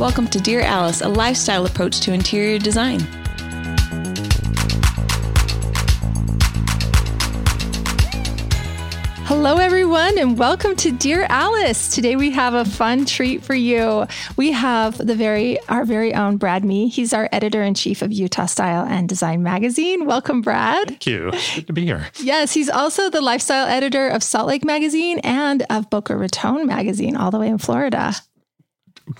Welcome to Dear Alice, a lifestyle approach to interior design. Hello, everyone, and welcome to Dear Alice. Today we have a fun treat for you. We have our very own Brad Mee. He's our editor-in-chief of Utah Style and Design Magazine. Welcome, Brad. Thank you. It's good to be here. Yes, he's also the lifestyle editor of Salt Lake Magazine and of Boca Raton Magazine, all the way in Florida.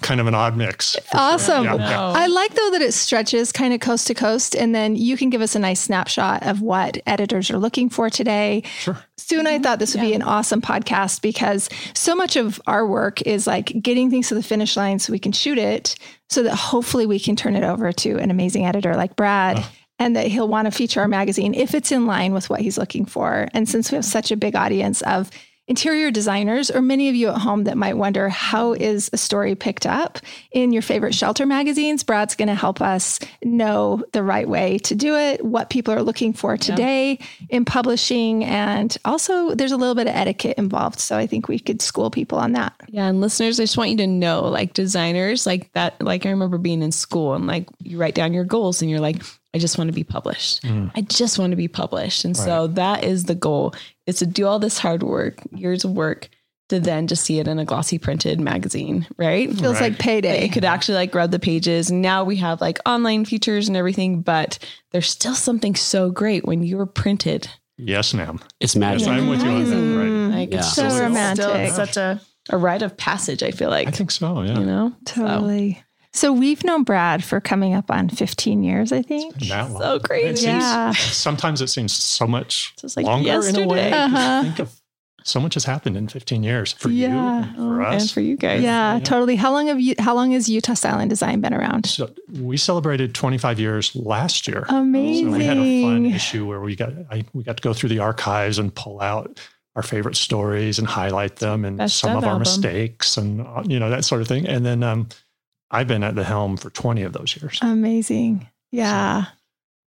Kind of an odd mix. Awesome. Sure. Yeah. I like, though, that it stretches kind of coast to coast, and then you can give us a nice snapshot of what editors are looking for today. Sure. Sue and I thought this would be an awesome podcast because so much of our work is like getting things to the finish line so we can shoot it so that hopefully we can turn it over to an amazing editor like Brad. And that he'll want to feature our magazine if it's in line with what he's looking for. And since we have such a big audience of interior designers, or many of you at home that might wonder, how is a story picked up in your favorite shelter magazines? Brad's going to help us know the right way to do it, what people are looking for today in publishing. And also there's a little bit of etiquette involved. So I think we could school people on that. Yeah. And listeners, I just want you to know, like designers like that, like I remember being in school and like you write down your goals and you're like, I just want to be published. I just want to be published. And so that is the goal, is to do all this hard work, years of work, to then just see it in a glossy printed magazine, right? Feels like payday. Like you could actually like grab the pages. And now we have like online features and everything, but there's still something so great when you were printed. Yes, ma'am. It's magic. Yes, I'm with you on that, right? Like, it's so romantic. It's such a rite of passage, I feel like. I think so, yeah. You know? Totally. So we've known Brad for coming up on 15 years, I think. It's been that long. So crazy. Yeah. Sometimes it seems so much like longer yesterday. In a way. Think of so much has happened in 15 years for you, and for us, and for you guys. Yeah, totally. How long has Utah Style and Design been around? So we celebrated 25 years last year. Amazing. So we had a fun issue where we got to go through the archives and pull out our favorite stories and highlight them and best some of our mistakes and that sort of thing. And then I've been at the helm for 20 of those years. Amazing. Yeah.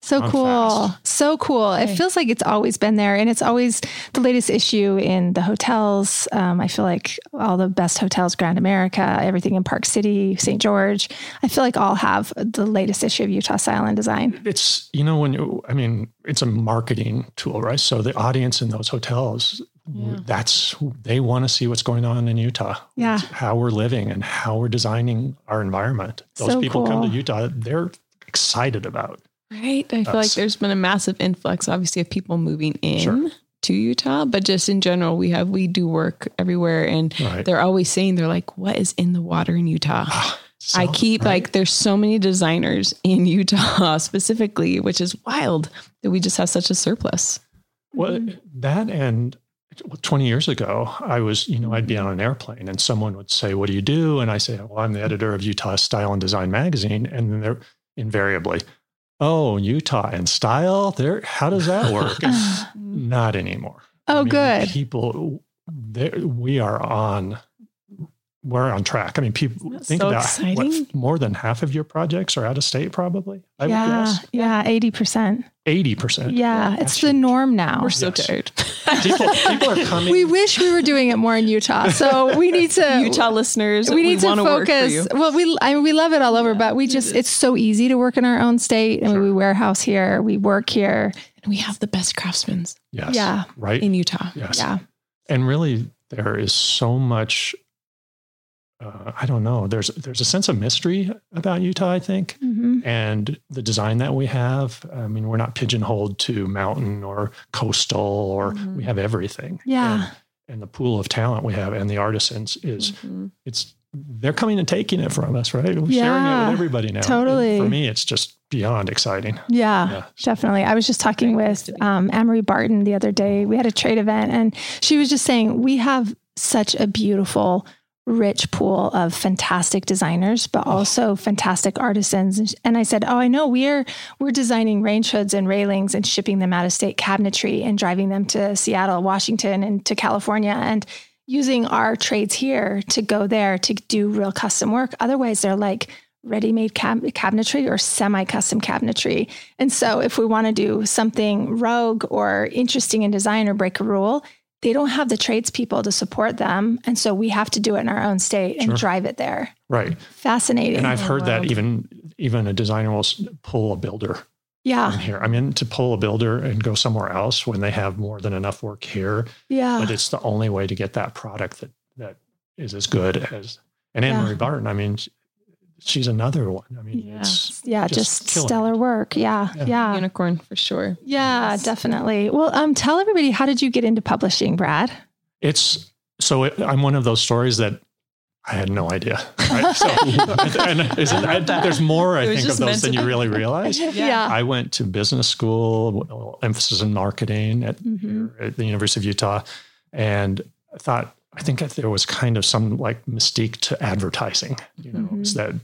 So cool. Fast. So cool. Right. It feels like it's always been there, and it's always the latest issue in the hotels. I feel like all the best hotels, Grand America, everything in Park City, St. George, I feel like all have the latest issue of Utah Style and Design. It's, it's a marketing tool, right? So the audience in those hotels, they want to see what's going on in Utah. Yeah. It's how we're living and how we're designing our environment. Those people come to Utah, they're excited about. Right. I feel like there's been a massive influx, obviously, of people moving in to Utah, but just in general, we do work everywhere, and they're always saying, they're like, what is in the water in Utah? There's so many designers in Utah specifically, which is wild that we just have such a surplus. Well, that and 20 years ago, I was, I'd be on an airplane and someone would say, what do you do? And I say, well, I'm the editor of Utah Style and Design Magazine. And then they're invariably, oh, Utah and style there. How does that work? Not anymore. Oh, good. People, we're on track. I mean, people think so about what, more than half of your projects are out of state, probably. I would guess. Yeah. 80%. 80%. Yeah. It's the norm now. We're so tired. People are coming. We wish we were doing it more in Utah. So we need to Utah listeners. We need to focus. Well, we love it all over, but it's so easy to work in our own state. I mean, we warehouse here, we work here, and we have the best craftsmen. Yes. Yeah. Right. In Utah. Yes. Yeah. And really there is so much, I don't know. There's a sense of mystery about Utah, I think, and the design that we have. I mean, we're not pigeonholed to mountain or coastal, or we have everything. Yeah, and the pool of talent we have and the artisans is they're coming and taking it from us, right? We're sharing it with everybody now. Totally. And for me, it's just beyond exciting. Yeah, definitely. I was just talking with Anne-Marie Barton the other day. We had a trade event, and she was just saying we have such a beautiful, rich pool of fantastic designers, but also fantastic artisans. And I said, I know we're designing range hoods and railings and shipping them out of state, cabinetry, and driving them to Seattle, Washington, and to California, and using our trades here to go there to do real custom work. Otherwise they're like ready-made cabinetry or semi-custom cabinetry. And so if we want to do something rogue or interesting in design or break a rule, they don't have the tradespeople to support them. And so we have to do it in our own state and drive it there. Right. Fascinating. And I've heard that even a designer will pull a builder. Yeah. From here. I mean, to pull a builder and go somewhere else when they have more than enough work here. Yeah. But it's the only way to get that product that is as good as, and Anne-Marie Barton, I mean, she's another one. I mean, it's just stellar work. Yeah. Unicorn for sure. Yeah, yes. Definitely. Well, tell everybody, how did you get into publishing, Brad? I'm one of those stories that I had no idea. Right? So, there's more, I think, of those than you really realize. Yeah. I went to business school, emphasis in marketing at the University of Utah. And I think there was kind of some like mystique to advertising, it was that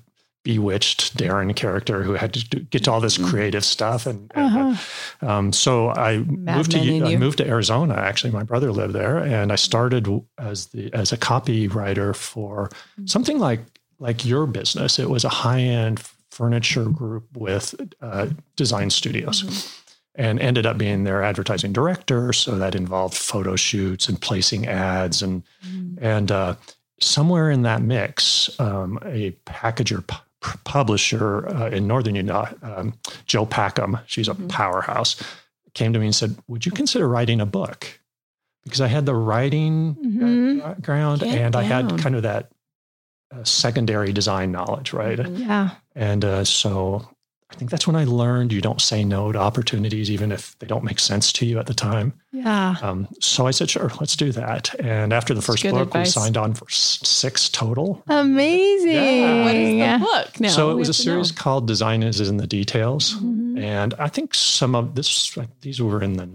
bewitched Darren character who had to get to all this creative stuff. So I moved to Arizona. Actually, my brother lived there, and I started as a copywriter for something like your business. It was a high-end furniture group with design studios. And ended up being their advertising director. So that involved photo shoots and placing ads. And somewhere in that mix, a packager publisher in Northern Utah, Joe Packham, she's a powerhouse, came to me and said, would you consider writing a book? Because I had the writing background I had kind of that secondary design knowledge, right? Yeah. And so I think that's when I learned you don't say no to opportunities, even if they don't make sense to you at the time. Yeah. So I said, sure, let's do that. And after the first book, we signed on for 6 total. Amazing. Yeah. What is the book now? So it was a series called Design is in the Details. And I think some of these were in the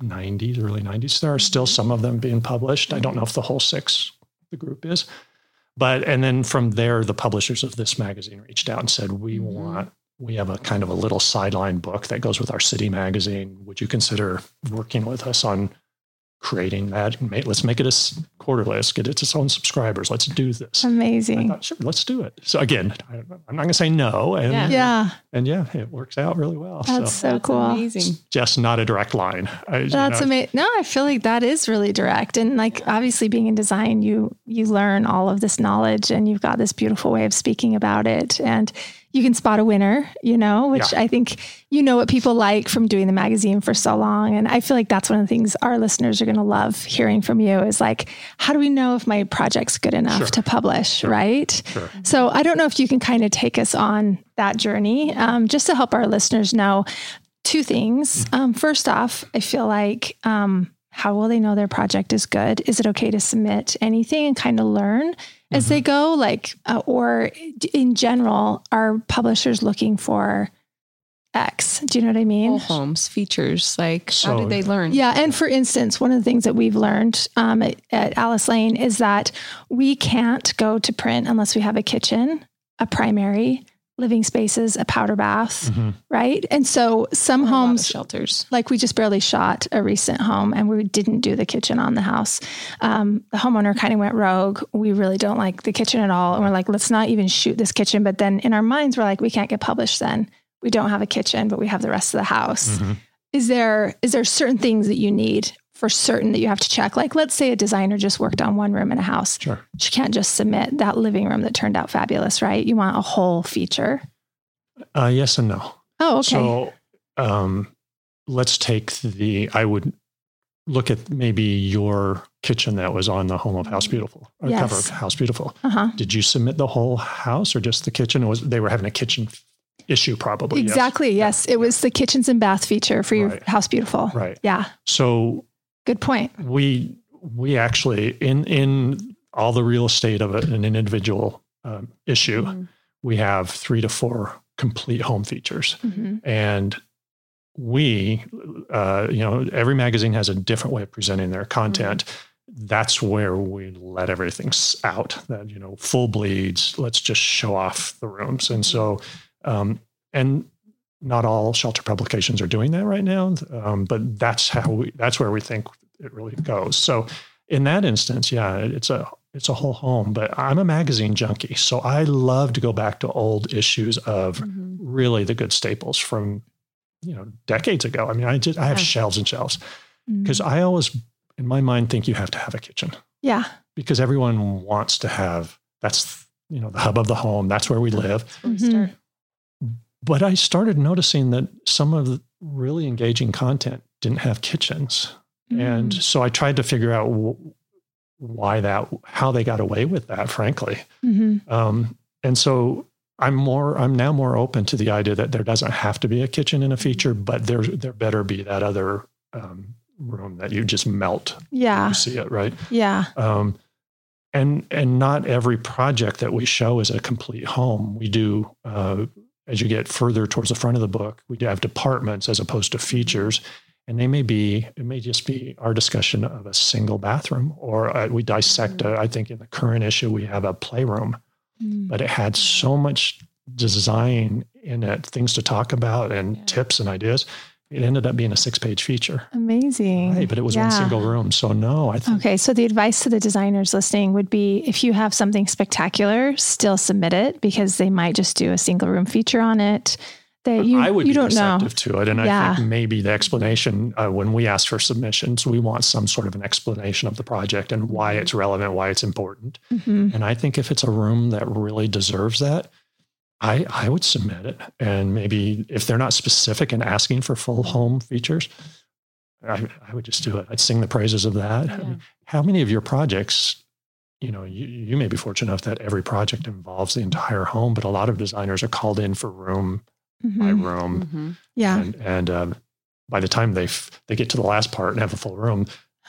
90s, early 90s. There are still some of them being published. I don't know if the whole 6, the group is. And then from there, the publishers of this magazine reached out and said, we have a kind of a little sideline book that goes with our city magazine. Would you consider working with us on creating that? Let's make it a quarterly. Let's get its own subscribers. Let's do this. Amazing. I thought, sure, let's do it. So again, I'm not going to say no. And it works out really well. That's so cool. Amazing. Just not a direct line. That's amazing. No, I feel like that is really direct. And obviously being in design, you learn all of this knowledge and you've got this beautiful way of speaking about it. And you can spot a winner, which I think, what people like from doing the magazine for so long. And I feel like that's one of the things our listeners are going to love hearing from you is like, how do we know if my project's good enough to publish? Sure. Right. Sure. So I don't know if you can kind of take us on that journey, just to help our listeners know 2 things. First off, I feel like, how will they know their project is good? Is it okay to submit anything and kind of learn as they go? Or in general, are publishers looking for X? Do you know what I mean? Whole homes, features, how do they learn? Yeah. And for instance, one of the things that we've learned at Alice Lane is that we can't go to print unless we have a kitchen, a primary, living spaces, a powder bath, right? And so some homes, shelters, we just barely shot a recent home and we didn't do the kitchen on the house. The homeowner kind of went rogue. We really don't like the kitchen at all. And we're like, let's not even shoot this kitchen. But then in our minds, we're like, we can't get published then. We don't have a kitchen, but we have the rest of the house. Is there certain things that you need for certain that you have to check? Like let's say a designer just worked on one room in a house. Sure. She can't just submit that living room that turned out fabulous, right? You want a whole feature. Yes and no. Oh, okay. So let's take I would look at maybe your kitchen that was on the home of House Beautiful, or cover of House Beautiful. Did you submit the whole house or just the kitchen? They were having a kitchen issue probably. Exactly. Yes. It was the kitchens and bath feature for your House Beautiful. Right. Yeah. So good point. We actually, in all the real estate of an individual issue, we have 3 to 4 complete home features. And we, every magazine has a different way of presenting their content. That's where we let everything out, that, full bleeds, let's just show off the rooms. And so, and not all shelter publications are doing that right now, but that's where we think it really goes. So in that instance, it's a whole home, but I'm a magazine junkie. So I love to go back to old issues of really the good staples from, decades ago. I mean, I have shelves and shelves because I always in my mind, think you have to have a kitchen. Yeah. Because everyone wants to have, that's, you know, the hub of the home. That's where we live. Mm-hmm. But I started noticing that some of the really engaging content didn't have kitchens. Mm-hmm. And so I tried to figure out why that, how they got away with that, frankly. Mm-hmm. And so I'm now more open to the idea that there doesn't have to be a kitchen in a feature, but there better be that other room that you just melt. Yeah. When you see it, right? Yeah. And not every project that we show is a complete home. We do, as you get further towards the front of the book, we do have departments as opposed to features. And they may be, it may just be our discussion of a single bathroom, or we dissect, I think in the current issue, we have a playroom. But it had so much design in it, things to talk about and tips and ideas. It ended up being a 6-page feature. Amazing. Right, but it was one single room. So no, I think. Okay. So the advice to the designers listening would be, if you have something spectacular, still submit it, because they might just do a single room feature on it. That you, I would you be don't receptive know. To it. And I think maybe the explanation, when we ask for submissions, we want some sort of an explanation of the project and why it's relevant, why it's important. Mm-hmm. And I think if it's a room that really deserves that, I would submit it. And maybe if they're not specific and asking for full home features, I would just do it. I'd sing the praises of that. Yeah. I mean, how many of your projects, you know, you may be fortunate enough that every project involves the entire home, but a lot of designers are called in for room by room. Mm-hmm. Yeah. And by the time they get to the last part and have a full room,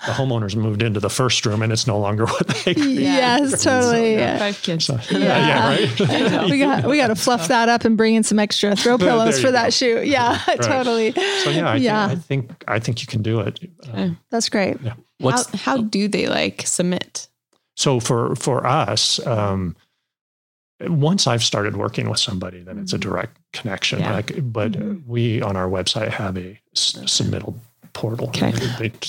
the homeowners moved into the first room and it's no longer what they created. Yes, totally. So, yeah. 5 kids. So, yeah, right. we got to fluff that up and bring in some extra throw pillows for that shoot. Yeah, right. Totally. So I think you can do it. That's great. Yeah. How do they submit? So for us, once I've started working with somebody, then it's a direct connection. Yeah. We on our website have a submittal portal. Okay.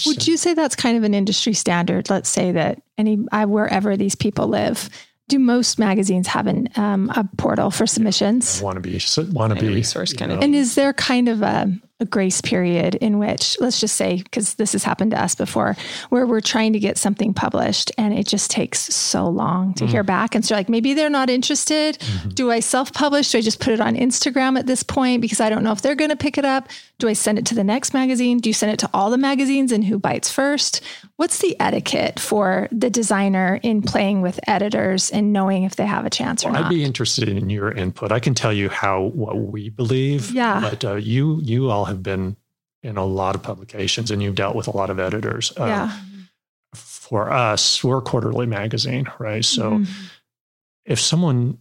Would you say that's kind of an industry standard? Let's say that wherever these people live, do most magazines have a portal for submissions? Want to be a resource kind of. And is there kind of a grace period in which, let's just say, because this has happened to us before, where we're trying to get something published and it just takes so long to hear back, and so maybe they're not interested. Mm-hmm. Do I self-publish? Do I just put it on Instagram at this point because I don't know if they're going to pick it up? Do I send it to the next magazine? Do you send it to all the magazines, and who bites first? What's the etiquette for the designer in playing with editors and knowing if they have a chance or not? I'd be interested in your input. I can tell you what we believe. Yeah. But you all have been in a lot of publications and you've dealt with a lot of editors. For us, we're a quarterly magazine, right? So if someone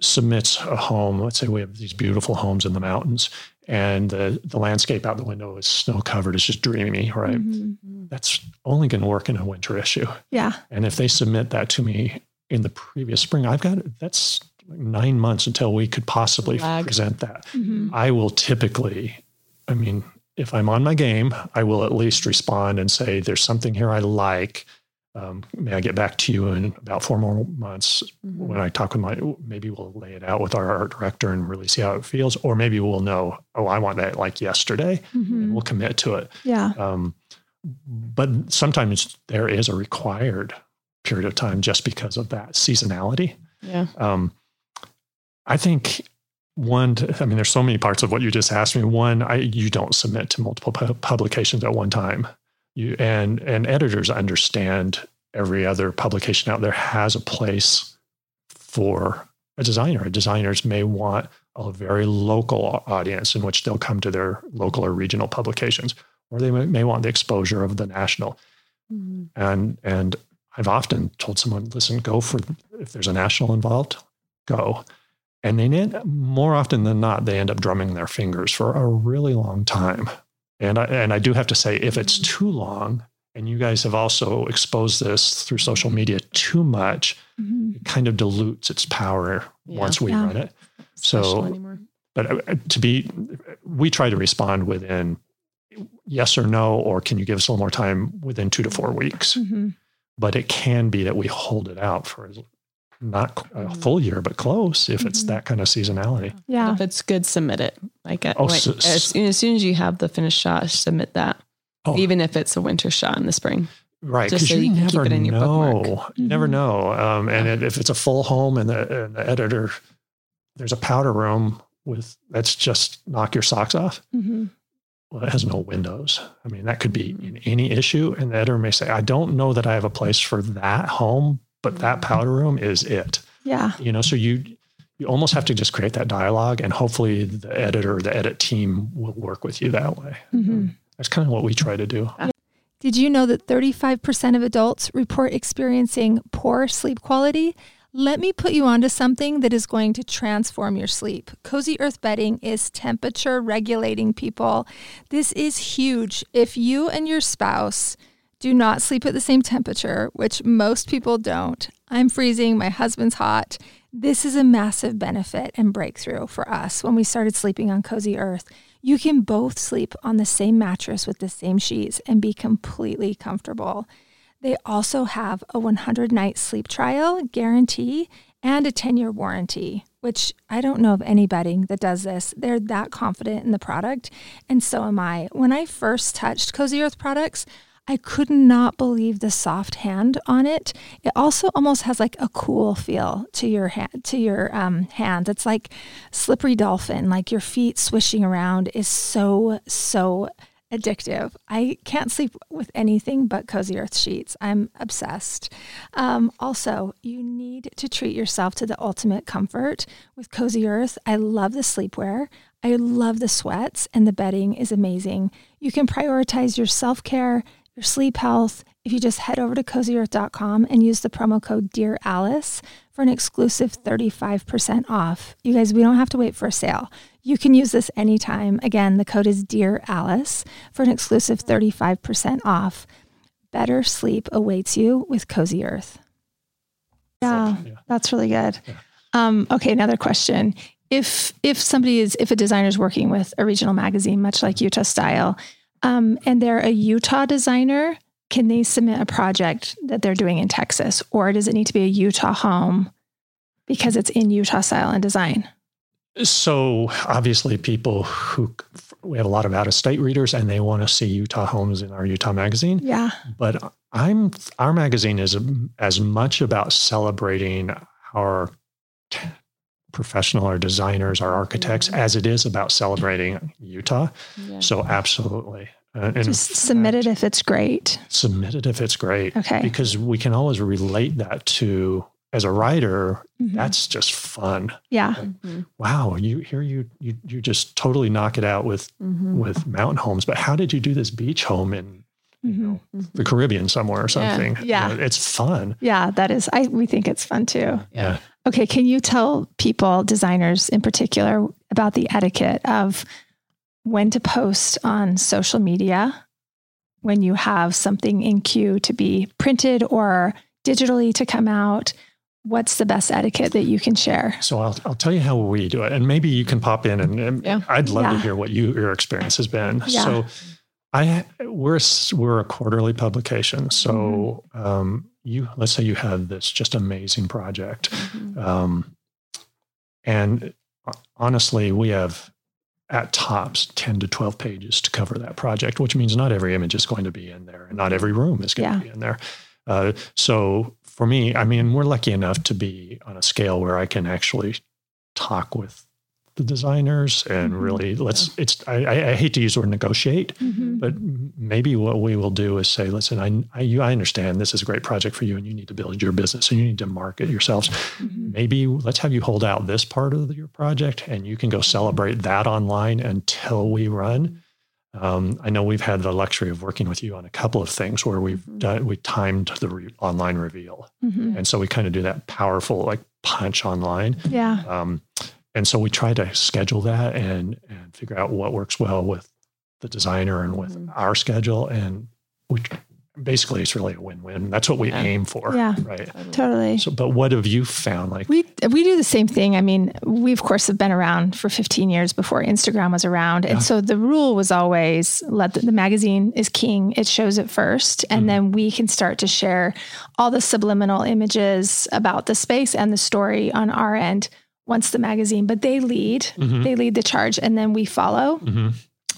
submits a home, let's say we have these beautiful homes in the mountains and the landscape out the window is snow covered, it's just dreamy, right? Mm-hmm. That's only going to work in a winter issue. Yeah. And if they submit that to me in the previous spring, that's 9 months until we could possibly present that. Mm-hmm. I will typically, if I'm on my game, I will at least respond and say, there's something here I like. May I get back to you in about 4 more months when I talk with maybe we'll lay it out with our art director and really see how it feels. Or maybe we'll know, oh, I want that yesterday and we'll commit to it. Yeah. But sometimes there is a required period of time just because of that seasonality. Yeah. I think there's so many parts of what you just asked me. One, you don't submit to multiple publications at one time. You and editors understand every other publication out there has a place for a designer. Designers may want a very local audience in which they'll come to their local or regional publications, or they may want the exposure of the national. Mm-hmm. And I've often told someone, listen, go for, if there's a national involved, go. And more often than not, they end up drumming their fingers for a really long time. And I do have to say, if it's too long, and you guys have also exposed this through social media too much, it kind of dilutes its power once we run it. So, but we try to respond within yes or no, or can you give us a little more time within 2 to 4 weeks? Mm-hmm. But it can be that we hold it out for not a full year, but close if it's that kind of seasonality. Yeah. If it's good, submit it. As soon as you have the finished shot, submit that. Even if it's a winter shot in the spring. Right. Just so you can keep it in your bookmark. You never know. And if it's a full home and the editor, there's a powder room that's just knock your socks off. Mm-hmm. Well, it has no windows. I mean, that could be any issue. And the editor may say, I don't know that I have a place for that home, but that powder room is it. Yeah. You know, so you almost have to just create that dialogue, and hopefully the editor, the edit team will work with you that way. Mm-hmm. That's kind of what we try to do. Did you know that 35% of adults report experiencing poor sleep quality? Let me put you onto something that is going to transform your sleep. Cozy Earth bedding is temperature regulating, people. This is huge. If you and your spouse do not sleep at the same temperature, which most people don't, I'm freezing, my husband's hot. This is a massive benefit and breakthrough for us when we started sleeping on Cozy Earth. You can both sleep on the same mattress with the same sheets and be completely comfortable. They also have a 100-night sleep trial guarantee and a 10-year warranty, which I don't know of any bedding that does this. They're that confident in the product, and so am I. When I first touched Cozy Earth products, I could not believe the soft hand on it. It also almost has like a cool feel to your hand. It's like slippery dolphin, like your feet swishing around is so addictive. I can't sleep with anything but Cozy Earth sheets. I'm obsessed. Also, you need to treat yourself to the ultimate comfort with Cozy Earth. I love the sleepwear. I love the sweats, and the bedding is amazing. You can prioritize your self-care, your sleep health, if you just head over to CozyEarth.com and use the promo code Dear Alice for an exclusive 35% off. You guys, we don't have to wait for a sale. You can use this anytime. Again, the code is Dear Alice for an exclusive 35% off. Better sleep awaits you with Cozy Earth. Yeah, that's really good. Okay, another question. If a designer is working with a regional magazine, much like Utah Style, and they're a Utah designer, can they submit a project that they're doing in Texas, or does it need to be a Utah home because it's in Utah Style and Design? So obviously we have a lot of out-of-state readers and they want to see Utah homes in our Utah magazine. Yeah. But our magazine is as much about celebrating our professional, our designers, our architects, as it is about celebrating Utah. Yeah. So absolutely. Just submit it if it's great. Submit it if it's great. Okay. Because we can always relate that to, as a writer, that's just fun. Yeah. Like, wow. You just totally knock it out with mountain homes, but how did you do this beach home in the Caribbean somewhere or something? Yeah. You know, it's fun. Yeah, that is. We think it's fun too. Yeah. Okay, can you tell people, designers in particular, about the etiquette of when to post on social media when you have something in queue to be printed or digitally to come out? What's the best etiquette that you can share? So I'll tell you how we do it, and maybe you can pop in, and I'd love to hear what your experience has been. Yeah. So we're a quarterly publication, so let's say you have this just amazing project. And honestly, we have at tops 10 to 12 pages to cover that project, which means not every image is going to be in there and not every room is going to be in there. So for me, I mean, we're lucky enough to be on a scale where I can actually talk with the designers and really I hate to use the word negotiate, but maybe what we will do is say, listen, I understand this is a great project for you and you need to build your business and you need to market yourselves. Maybe let's have you hold out this part of your project and you can go celebrate that online until we run. I know we've had the luxury of working with you on a couple of things where we've done, we timed the online reveal. And so we kind of do that powerful, like punch online. Yeah. And so we try to schedule that and figure out what works well with the designer and with our schedule. And basically it's really a win-win. That's what we aim for. Yeah, right. Totally. So, but what have you found? Like we do the same thing. I mean, we of course have been around for 15 years before Instagram was around. And so the rule was always let the magazine is king. It shows it first. And then we can start to share all the subliminal images about the space and the story on our end. Once the magazine, but they lead the charge and then we follow.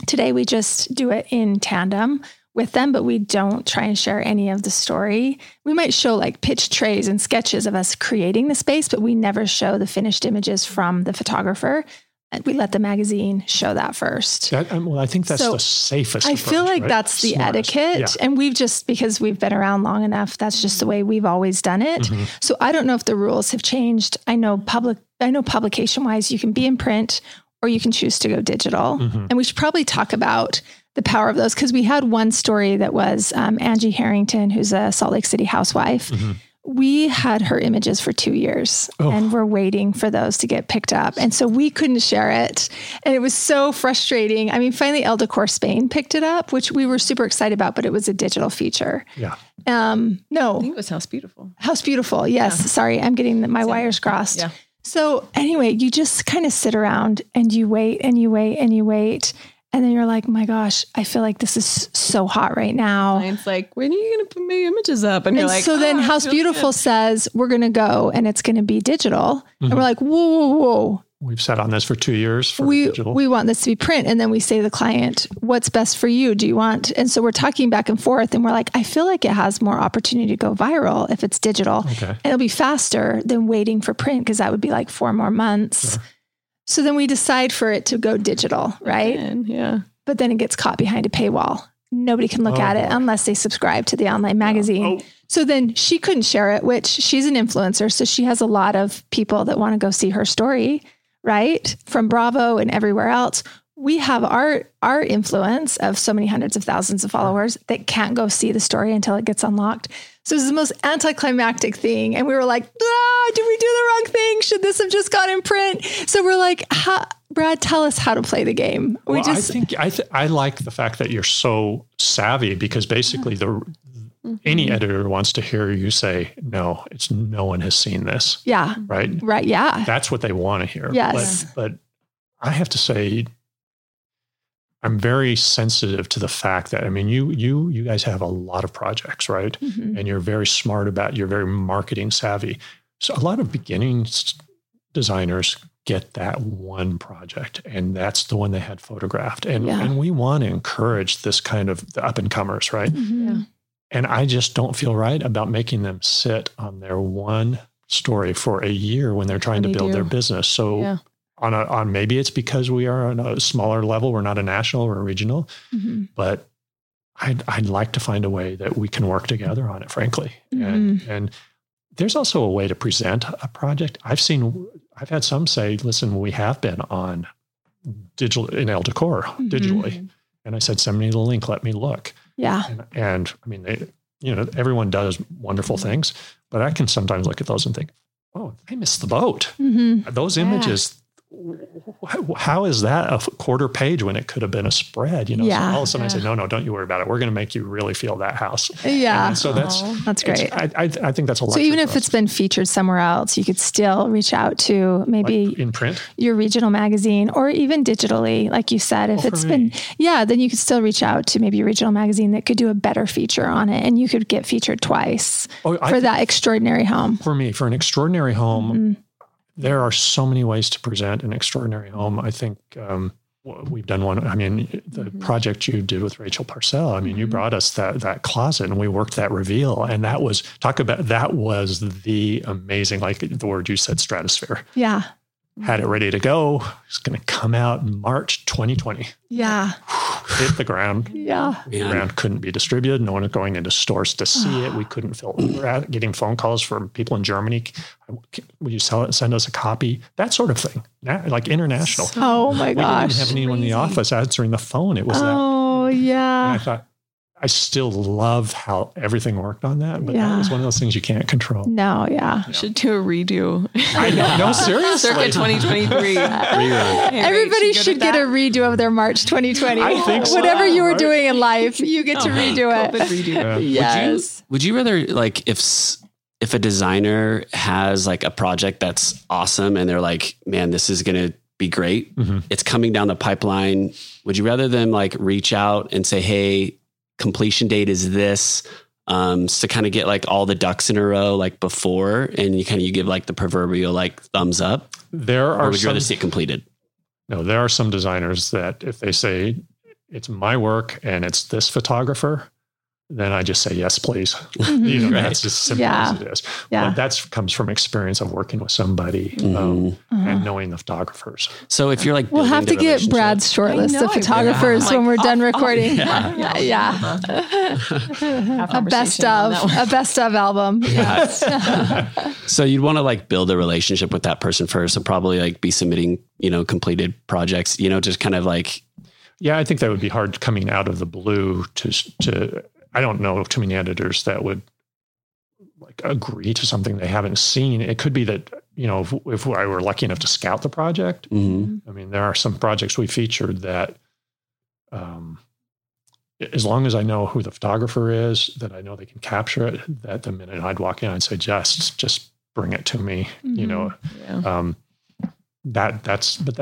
Today we just do it in tandem with them, but we don't try and share any of the story. We might show like pitch trays and sketches of us creating the space, but we never show the finished images from the photographer. We let the magazine show that first. Well, I think that's the safest approach, I feel like, right? That's the smartest etiquette. Yeah. And we've just, because we've been around long enough, that's just the way we've always done it. Mm-hmm. So I don't know if the rules have changed. I know publication wise, you can be in print or you can choose to go digital. Mm-hmm. And we should probably talk about the power of those, because we had one story that was Angie Harrington, who's a Salt Lake City housewife. Mm-hmm. We had her images for 2 years and we're waiting for those to get picked up. And so we couldn't share it. And it was so frustrating. I mean, finally, El Decor Spain picked it up, which we were super excited about, but it was a digital feature. Yeah. No. I think it was House Beautiful. House Beautiful. Yes. Yeah. Sorry. I'm getting my wires crossed. Yeah. So anyway, you just kind of sit around and you wait and you wait and you wait. And then you're like, my gosh, I feel like this is so hot right now. Client's like, when are you going to put my images up? And you're like, so then House Beautiful says, we're going to go and it's going to be digital. Mm-hmm. And we're like, whoa. We've sat on this for 2 years for digital. We want this to be print. And then we say to the client, what's best for you? Do you want? And so we're talking back and forth and we're like, I feel like it has more opportunity to go viral if it's digital. Okay. And it'll be faster than waiting for print, because that would be like 4 more months. Sure. So then we decide for it to go digital, right? Yeah. But then it gets caught behind a paywall. Nobody can look at it unless they subscribe to the online magazine. Oh. So then she couldn't share it, which she's an influencer. So she has a lot of people that want to go see her story, right? From Bravo and everywhere else. We have our influence of so many hundreds of thousands of followers that can't go see the story until it gets unlocked. So it's the most anticlimactic thing. And we were like, did we do the wrong thing? Should this have just gone in print? So we're like, Brad, tell us how to play the game. I like the fact that you're so savvy, because basically any editor wants to hear you say, no, no one has seen this. Yeah. Right. Right. Yeah. That's what they want to hear. Yes. But I have to say, I'm very sensitive to the fact that, I mean, you guys have a lot of projects, right? Mm-hmm. And you're very smart you're very marketing savvy. So a lot of beginning designers get that one project, and that's the one they had photographed. And we want to encourage this kind of the up and comers, right? Mm-hmm. Yeah. And I just don't feel right about making them sit on their one story for a year when they're trying to build their business. So on maybe it's because we are on a smaller level. We're not a national or a regional, but I'd like to find a way that we can work together on it, frankly. Mm-hmm. And there's also a way to present a project. I've had some say, listen, we have been on digital in El Decor digitally. And I said, send me the link, let me look. Yeah. And I mean, everyone does wonderful things, but I can sometimes look at those and think, oh, I missed the boat. Mm-hmm. Those images, how is that a quarter page when it could have been a spread? So all of a sudden I say, no, don't you worry about it. We're going to make you really feel that house. Yeah. And so that's great. I think that's a lot. So even if it's been featured somewhere else, you could still reach out to maybe like in print, your regional magazine, or even digitally, like you said, if it's been, then you could still reach out to maybe a regional magazine that could do a better feature on it. And you could get featured twice for that extraordinary home. For an extraordinary home, there are so many ways to present an extraordinary home. I think we've done one. I mean, the project you did with Rachel Parcell, I mean, you brought us that closet and we worked that reveal. And that was the amazing, like the word you said, stratosphere. Yeah. Had it ready to go. It's going to come out in March 2020. Yeah. Hit the ground. Yeah. The ground couldn't be distributed. No one was going into stores to see it. We couldn't fill it. We were getting phone calls from people in Germany. Will you send us a copy? That sort of thing. Like international. Oh my gosh. We didn't have anyone in the office answering the phone. It was And I thought, I still love how everything worked on that, but that was one of those things you can't control. No, yeah. You should do a redo. I know, no, seriously. Circa 2023. Everybody should get a redo of their March 2020. I think so. Whatever you were doing in life, you get to redo it. Redo. Yeah. Yes. Would you rather, like, if a designer has like a project that's awesome and they're like, man, this is going to be great. Mm-hmm. It's coming down the pipeline. Would you rather them like reach out and say, hey, completion date is this, so kind of get like all the ducks in a row, like before, and you give like the proverbial like thumbs up? There are, or would you rather see it completed? No, there are some designers that if they say it's my work and it's this photographer, then I just say, yes, please. You know, right. That's as simple as it is. Yeah. But that comes from experience of working with somebody and knowing the photographers. So if you're like, we'll have to get Brad's shortlist of photographers when we're done recording. A best of album. Yes. So you'd want to like build a relationship with that person first and probably like be submitting, you know, completed projects, you know, just kind of like. Yeah. I think that would be hard coming out of the blue to I don't know too many editors that would like agree to something they haven't seen. It could be that, you know, if I were lucky enough to scout the project, I mean, there are some projects we featured that, as long as I know who the photographer is, that I know they can capture it, that the minute I'd walk in, I'd say, just bring it to me, you know, that's not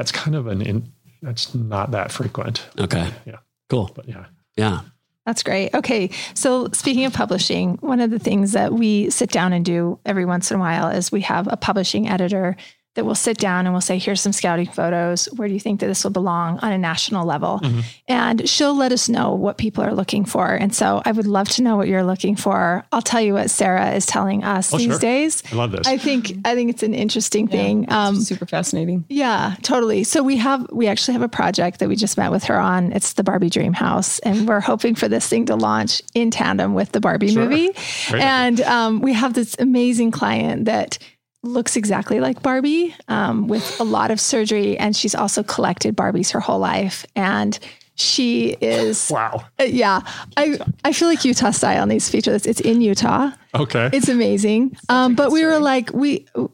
that frequent. Okay. Yeah. Cool. But yeah. Yeah. That's great. Okay. So speaking of publishing, one of the things that we sit down and do every once in a while is we have a publishing editor that will sit down and we'll say, here's some scouting photos. Where do you think that this will belong on a national level? Mm-hmm. And she'll let us know what people are looking for. And so I would love to know what you're looking for. I'll tell you what Sarah is telling us these days. I love this. I think it's an interesting thing. Super fascinating. Yeah, totally. So we actually have a project that we just met with her on. It's the Barbie Dream House. And we're hoping for this thing to launch in tandem with the Barbie movie. Great. And we have this amazing client that looks exactly like Barbie, with a lot of surgery. And she's also collected Barbies her whole life. And she is, wow. Yeah. I feel like Utah Style needs to feature this. It's in Utah. Okay. It's amazing. But we were like,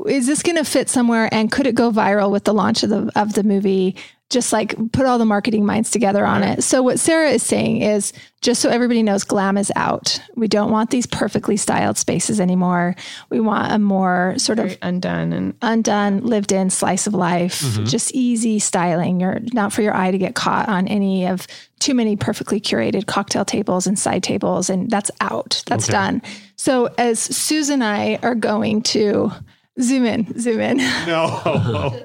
is this going to fit somewhere? And could it go viral with the launch of the movie? Just like put all the marketing minds together on it. So what Sarah is saying is, just so everybody knows, glam is out. We don't want these perfectly styled spaces anymore. We want a more sort of undone, lived in slice of life, just easy styling. You're not for your eye to get caught on any of too many perfectly curated cocktail tables and side tables. And that's out, that's done. So as Suze and I are going to zoom in. No.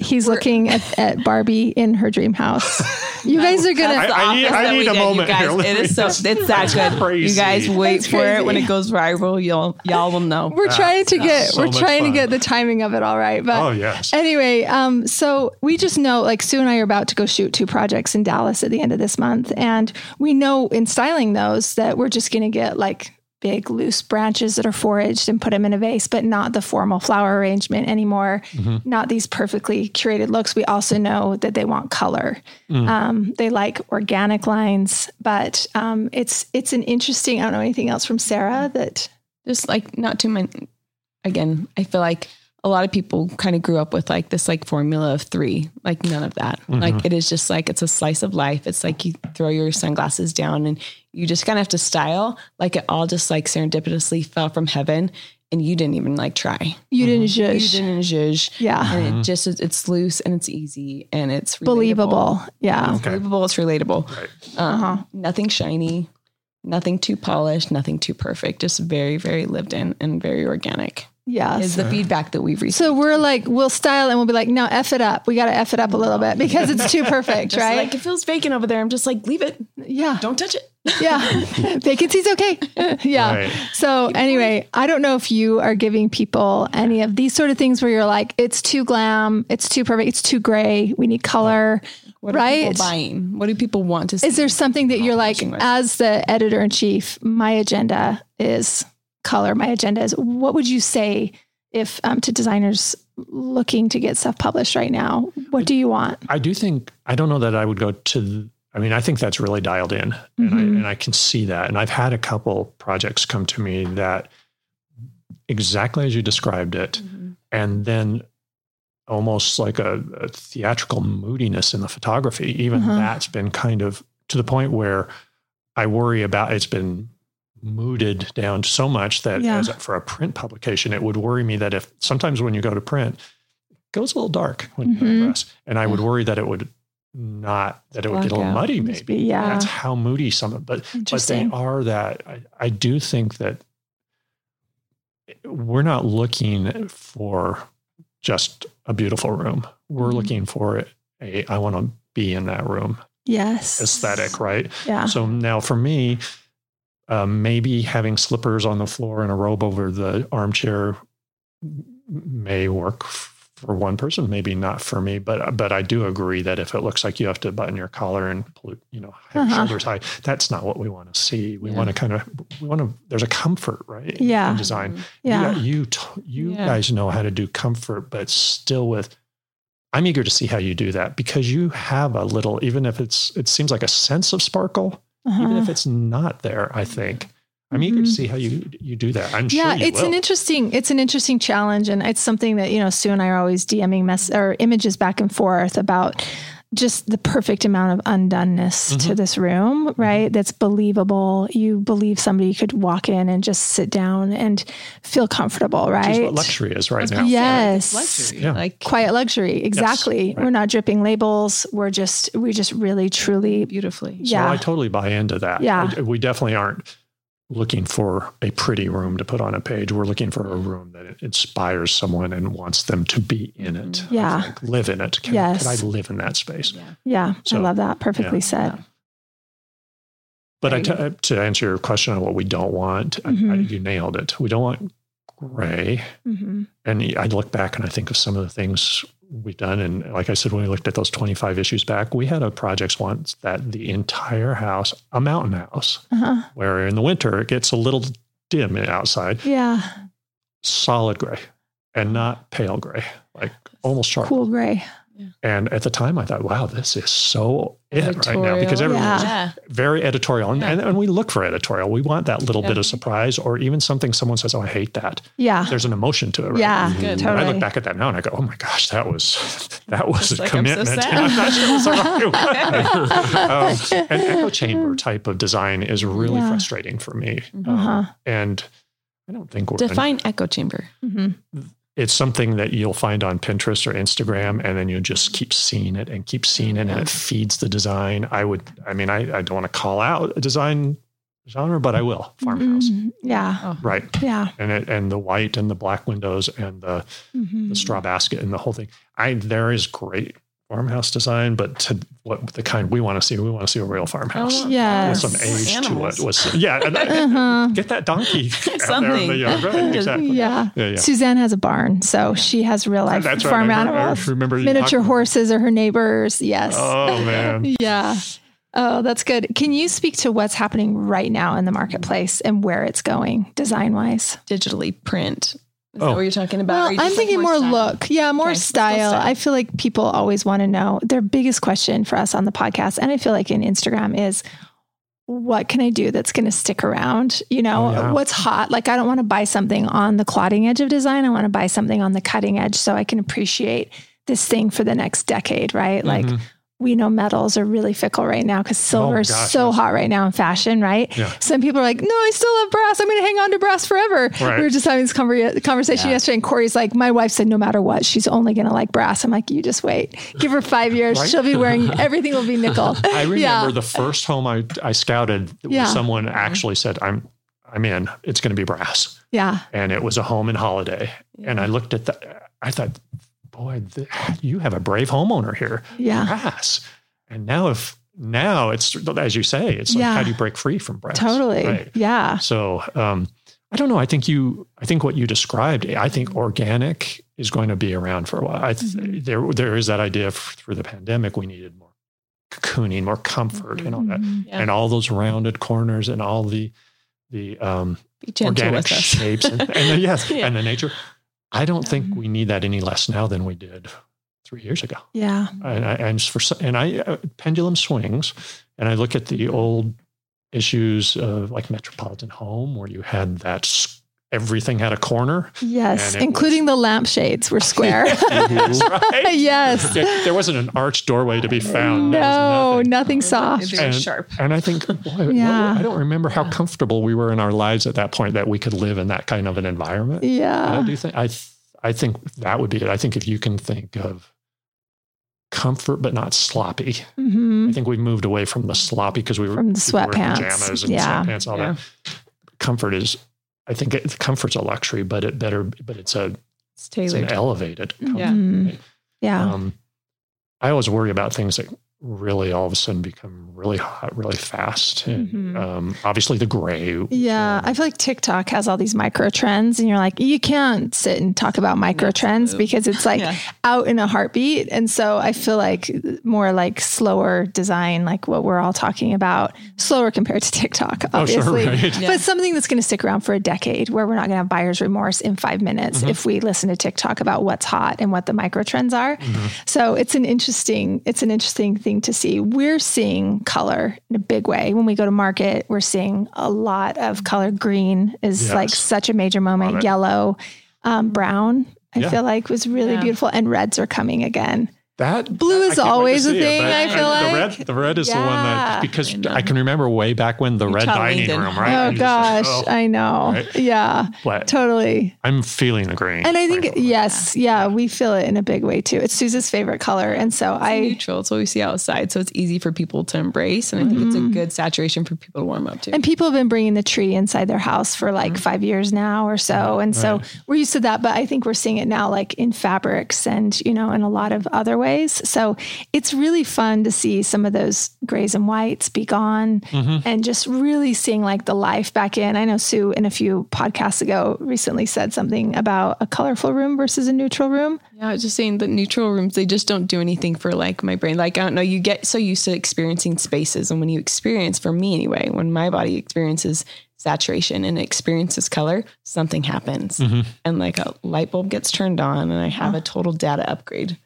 He's looking at Barbie in her dream house. You guys are going to... I need a moment here. It's that good. Crazy. You guys wait for it. When it goes viral, y'all will know. We're trying to get the timing of it all right. But anyway, so we just know, like Sue and I are about to go shoot 2 projects in Dallas at the end of this month. And we know in styling those that we're just going to get like big loose branches that are foraged and put them in a vase, but not the formal flower arrangement anymore. Mm-hmm. Not these perfectly curated looks. We also know that they want color. They like organic lines, but it's an interesting, I don't know anything else from Sarah that there's like not too many. Again, I feel like a lot of people kind of grew up with like this like formula of 3, like none of that. Like it is just like, it's a slice of life. It's like you throw your sunglasses down and you just kind of have to style like it all just like serendipitously fell from heaven and you didn't even like try. You didn't zhuzh. Yeah. And it just, it's loose and it's easy and it's believable. Yeah. It's believable. It's relatable. Right. Nothing shiny, nothing too polished, nothing too perfect. Just very, very lived in and very organic. Yes. Is the feedback that we've received. So we're like, we'll style and we'll be like, no, F it up. We got to F it up a little bit because it's too perfect, just right? Like it feels vacant over there. I'm just like, leave it. Yeah. Don't touch it. Yeah. Vacancy's okay. Yeah. Right. So anyway, I don't know if you are giving people any of these sort of things where you're like, it's too glam. It's too perfect. It's too gray. We need color. What are people buying? What do people want to see? Is there something that you're like, as the editor in chief, my agenda is... color. My agenda is, what would you say if to designers looking to get stuff published right now? What do you want? I do think, I don't know that I would go to, I think that's really dialed in and I can see that. And I've had a couple projects come to me that exactly as you described it, and then almost like a theatrical moodiness in the photography, even that's been kind of to the point where I worry about it's been mooted down so much that as for a print publication, it would worry me that if sometimes when you go to print, it goes a little dark when you press. And I would worry that it would not, that it would get a little muddy maybe. Yeah. That's how moody some of, but they are that. I do think that we're not looking for just a beautiful room. We're looking for I want to be in that room. Yes. Aesthetic, right? Yeah. So now for me, maybe having slippers on the floor and a robe over the armchair may work for one person, maybe not for me, but I do agree that if it looks like you have to button your collar and have shoulders high, that's not what we want to see. We want to there's a comfort, right? Yeah. In design. Yeah. You guys know how to do comfort, but still with, I'm eager to see how you do that, because you have a little, even if it seems like a sense of sparkle, even if it's not there, I think. I'm eager to see how you do that. I'm sure you will. Yeah, it's an interesting challenge, and it's something that, Sue and I are always DMing images back and forth about just the perfect amount of undoneness to this room, right? That's believable. You believe somebody could walk in and just sit down and feel comfortable, right? Which is what luxury is right now. Yes. Yeah, it's luxury. Yeah. Like quiet luxury. Exactly. Yes, right. We're not dripping labels. We just really, truly beautifully. Yeah. So I totally buy into that. Yeah. We definitely aren't looking for a pretty room to put on a page. We're looking for a room that inspires someone and wants them to be in it. Yeah. Live in it. Can I live in that space? Yeah. So, I love that. Perfectly said. Yeah. But to answer your question on what we don't want, you nailed it. We don't want gray. And I look back and I think of some of the things we've done. And like I said, when we looked at those 25 issues back, we had a project once that the entire house, a mountain house, where in the winter it gets a little dim outside. Yeah. Solid gray and not pale gray, like almost sharp. Cool gray. Yeah. And at the time I thought, wow, this is so editorial right now, because everyone's very editorial. And we look for editorial. We want that little bit of surprise, or even something someone says, oh, I hate that. Yeah. There's an emotion to it. Right? Yeah. Mm-hmm. Good. Totally. I look back at that now and I go, oh my gosh, that was a commitment. I'm so sad. I'm not sure what's wrong. An echo chamber type of design is really frustrating for me. And I don't think we're define echo chamber. It's something that you'll find on Pinterest or Instagram, and then you just keep seeing it and keep seeing it, and it feeds the design. I don't want to call out a design genre, but I will. Farmhouse. Yeah. Right. Yeah. And the white and the black windows and the straw basket and the whole thing. There is great farmhouse design, but to what the kind we want to see a real farmhouse. Oh, yes. With some age animals to it. Get that donkey out there in the yard. Right? Exactly. Yeah. Suzanne has a barn, so she has real life farm animals. Miniature horses are her neighbors. Yes. Oh man. Yeah. Oh, that's good. Can you speak to what's happening right now in the marketplace and where it's going design wise? Digitally print. Is that what you're talking about? Well, I'm thinking more look. Yeah, more style. I feel like people always want to know. Their biggest question for us on the podcast, and I feel like in Instagram, is what can I do that's going to stick around? What's hot? Like, I don't want to buy something on the clotting edge of design. I want to buy something on the cutting edge so I can appreciate this thing for the next decade, right? Like, we know metals are really fickle right now because silver is so hot right now in fashion, right? Yeah. Some people are like, no, I still love brass. I'm going to hang on to brass forever. Right. We were just having this conversation yesterday, and Corey's like, my wife said, no matter what, she's only going to like brass. I'm like, you just wait. Give her 5 years. Right? She'll be wearing, everything will be nickel. I remember the first home I scouted, someone actually said, I'm in, it's going to be brass. Yeah. And it was a home in Holiday. Yeah. And I looked at that. I thought, boy, you have a brave homeowner here. Yeah. Brass. And now it's, as you say, it's like, how do you break free from brass? Totally. Right? Yeah. So, I don't know. I think what you described, I think organic is going to be around for a while. There is that idea through the pandemic, we needed more cocooning, more comfort and all that. Yeah. And all those rounded corners and all the organic shapes and the nature. I don't think we need that any less now than we did 3 years ago. Yeah. And pendulum swings, and I look at the old issues of like Metropolitan Home, where you had that everything had a corner. Yes. Including the lampshades were square. Yes, right? Yes. There wasn't an arched doorway to be found. No, nothing soft. It was sharp. And I think, boy, I don't remember how comfortable we were in our lives at that point that we could live in that kind of an environment. Yeah. And I do think, I think that would be it. I think if you can think of comfort, but not sloppy. I think we've moved away from the sloppy because we were from the sweatpants, pajamas and sweatpants, all that. Comfort is, I think comfort's a luxury, but it's an elevated comfort. Right? I always worry about things that really all of a sudden become really hot, really fast. And obviously the gray. Yeah. I feel like TikTok has all these micro trends and you're like, you can't sit and talk about micro trends because it's like out in a heartbeat. And so I feel like more like slower design, like what we're all talking about, slower compared to TikTok, obviously, but something that's going to stick around for a decade where we're not going to have buyer's remorse in 5 minutes if we listen to TikTok about what's hot and what the micro trends are. So it's an interesting thing to see. We're seeing color in a big way. When we go to market, we're seeing a lot of color. Green is like such a major moment. Yellow, brown, I feel like was really beautiful. And reds are coming again. That blue is always a thing. I feel like the red is the one that, because I can remember way back when the red dining room, right? Oh gosh, like, I know. Right? Yeah, but totally. I'm feeling the green. And I think, we feel it in a big way too. It's Suze's favorite color. And so it's neutral. It's what we see outside. So it's easy for people to embrace. And I think it's a good saturation for people to warm up to. And people have been bringing the tree inside their house for like 5 years now or so. And so we're used to that, but I think we're seeing it now, like in fabrics and, you know, in a lot of other ways. So it's really fun to see some of those grays and whites be gone and just really seeing like the life back in. I know Sue in a few podcasts ago recently said something about a colorful room versus a neutral room. Yeah, I was just saying that neutral rooms, they just don't do anything for like my brain. Like, I don't know, you get so used to experiencing spaces. And when you experience, for me anyway, when my body experiences saturation and experiences color, something happens. And like a light bulb gets turned on and I have a total data upgrade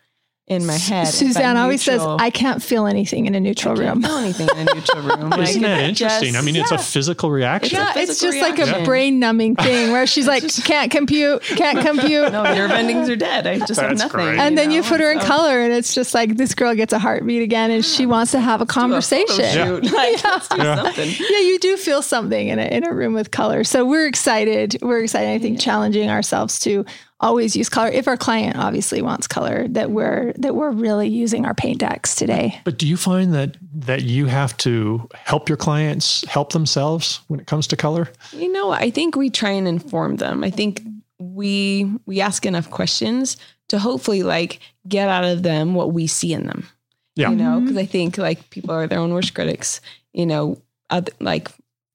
in my head. Suzanne always says, I can't feel anything in a neutral room. Like, isn't that interesting? I mean, it's a physical reaction. Yeah, it's just reaction. Like a brain numbing thing where she's like, can't compute. No, nerve endings are dead. I just have nothing. Great. And then you put her in color and it's just like, this girl gets a heartbeat again and she wants to have a conversation. You do feel something in a room with color. So we're excited. I think challenging ourselves to always use color if our client obviously wants color, that we're really using our paint decks today. But do you find that you have to help your clients help themselves when it comes to color? You know, I think we try and inform them. I think we ask enough questions to hopefully like get out of them what we see in them. Yeah. You know, because I think like people are their own worst critics, you know, like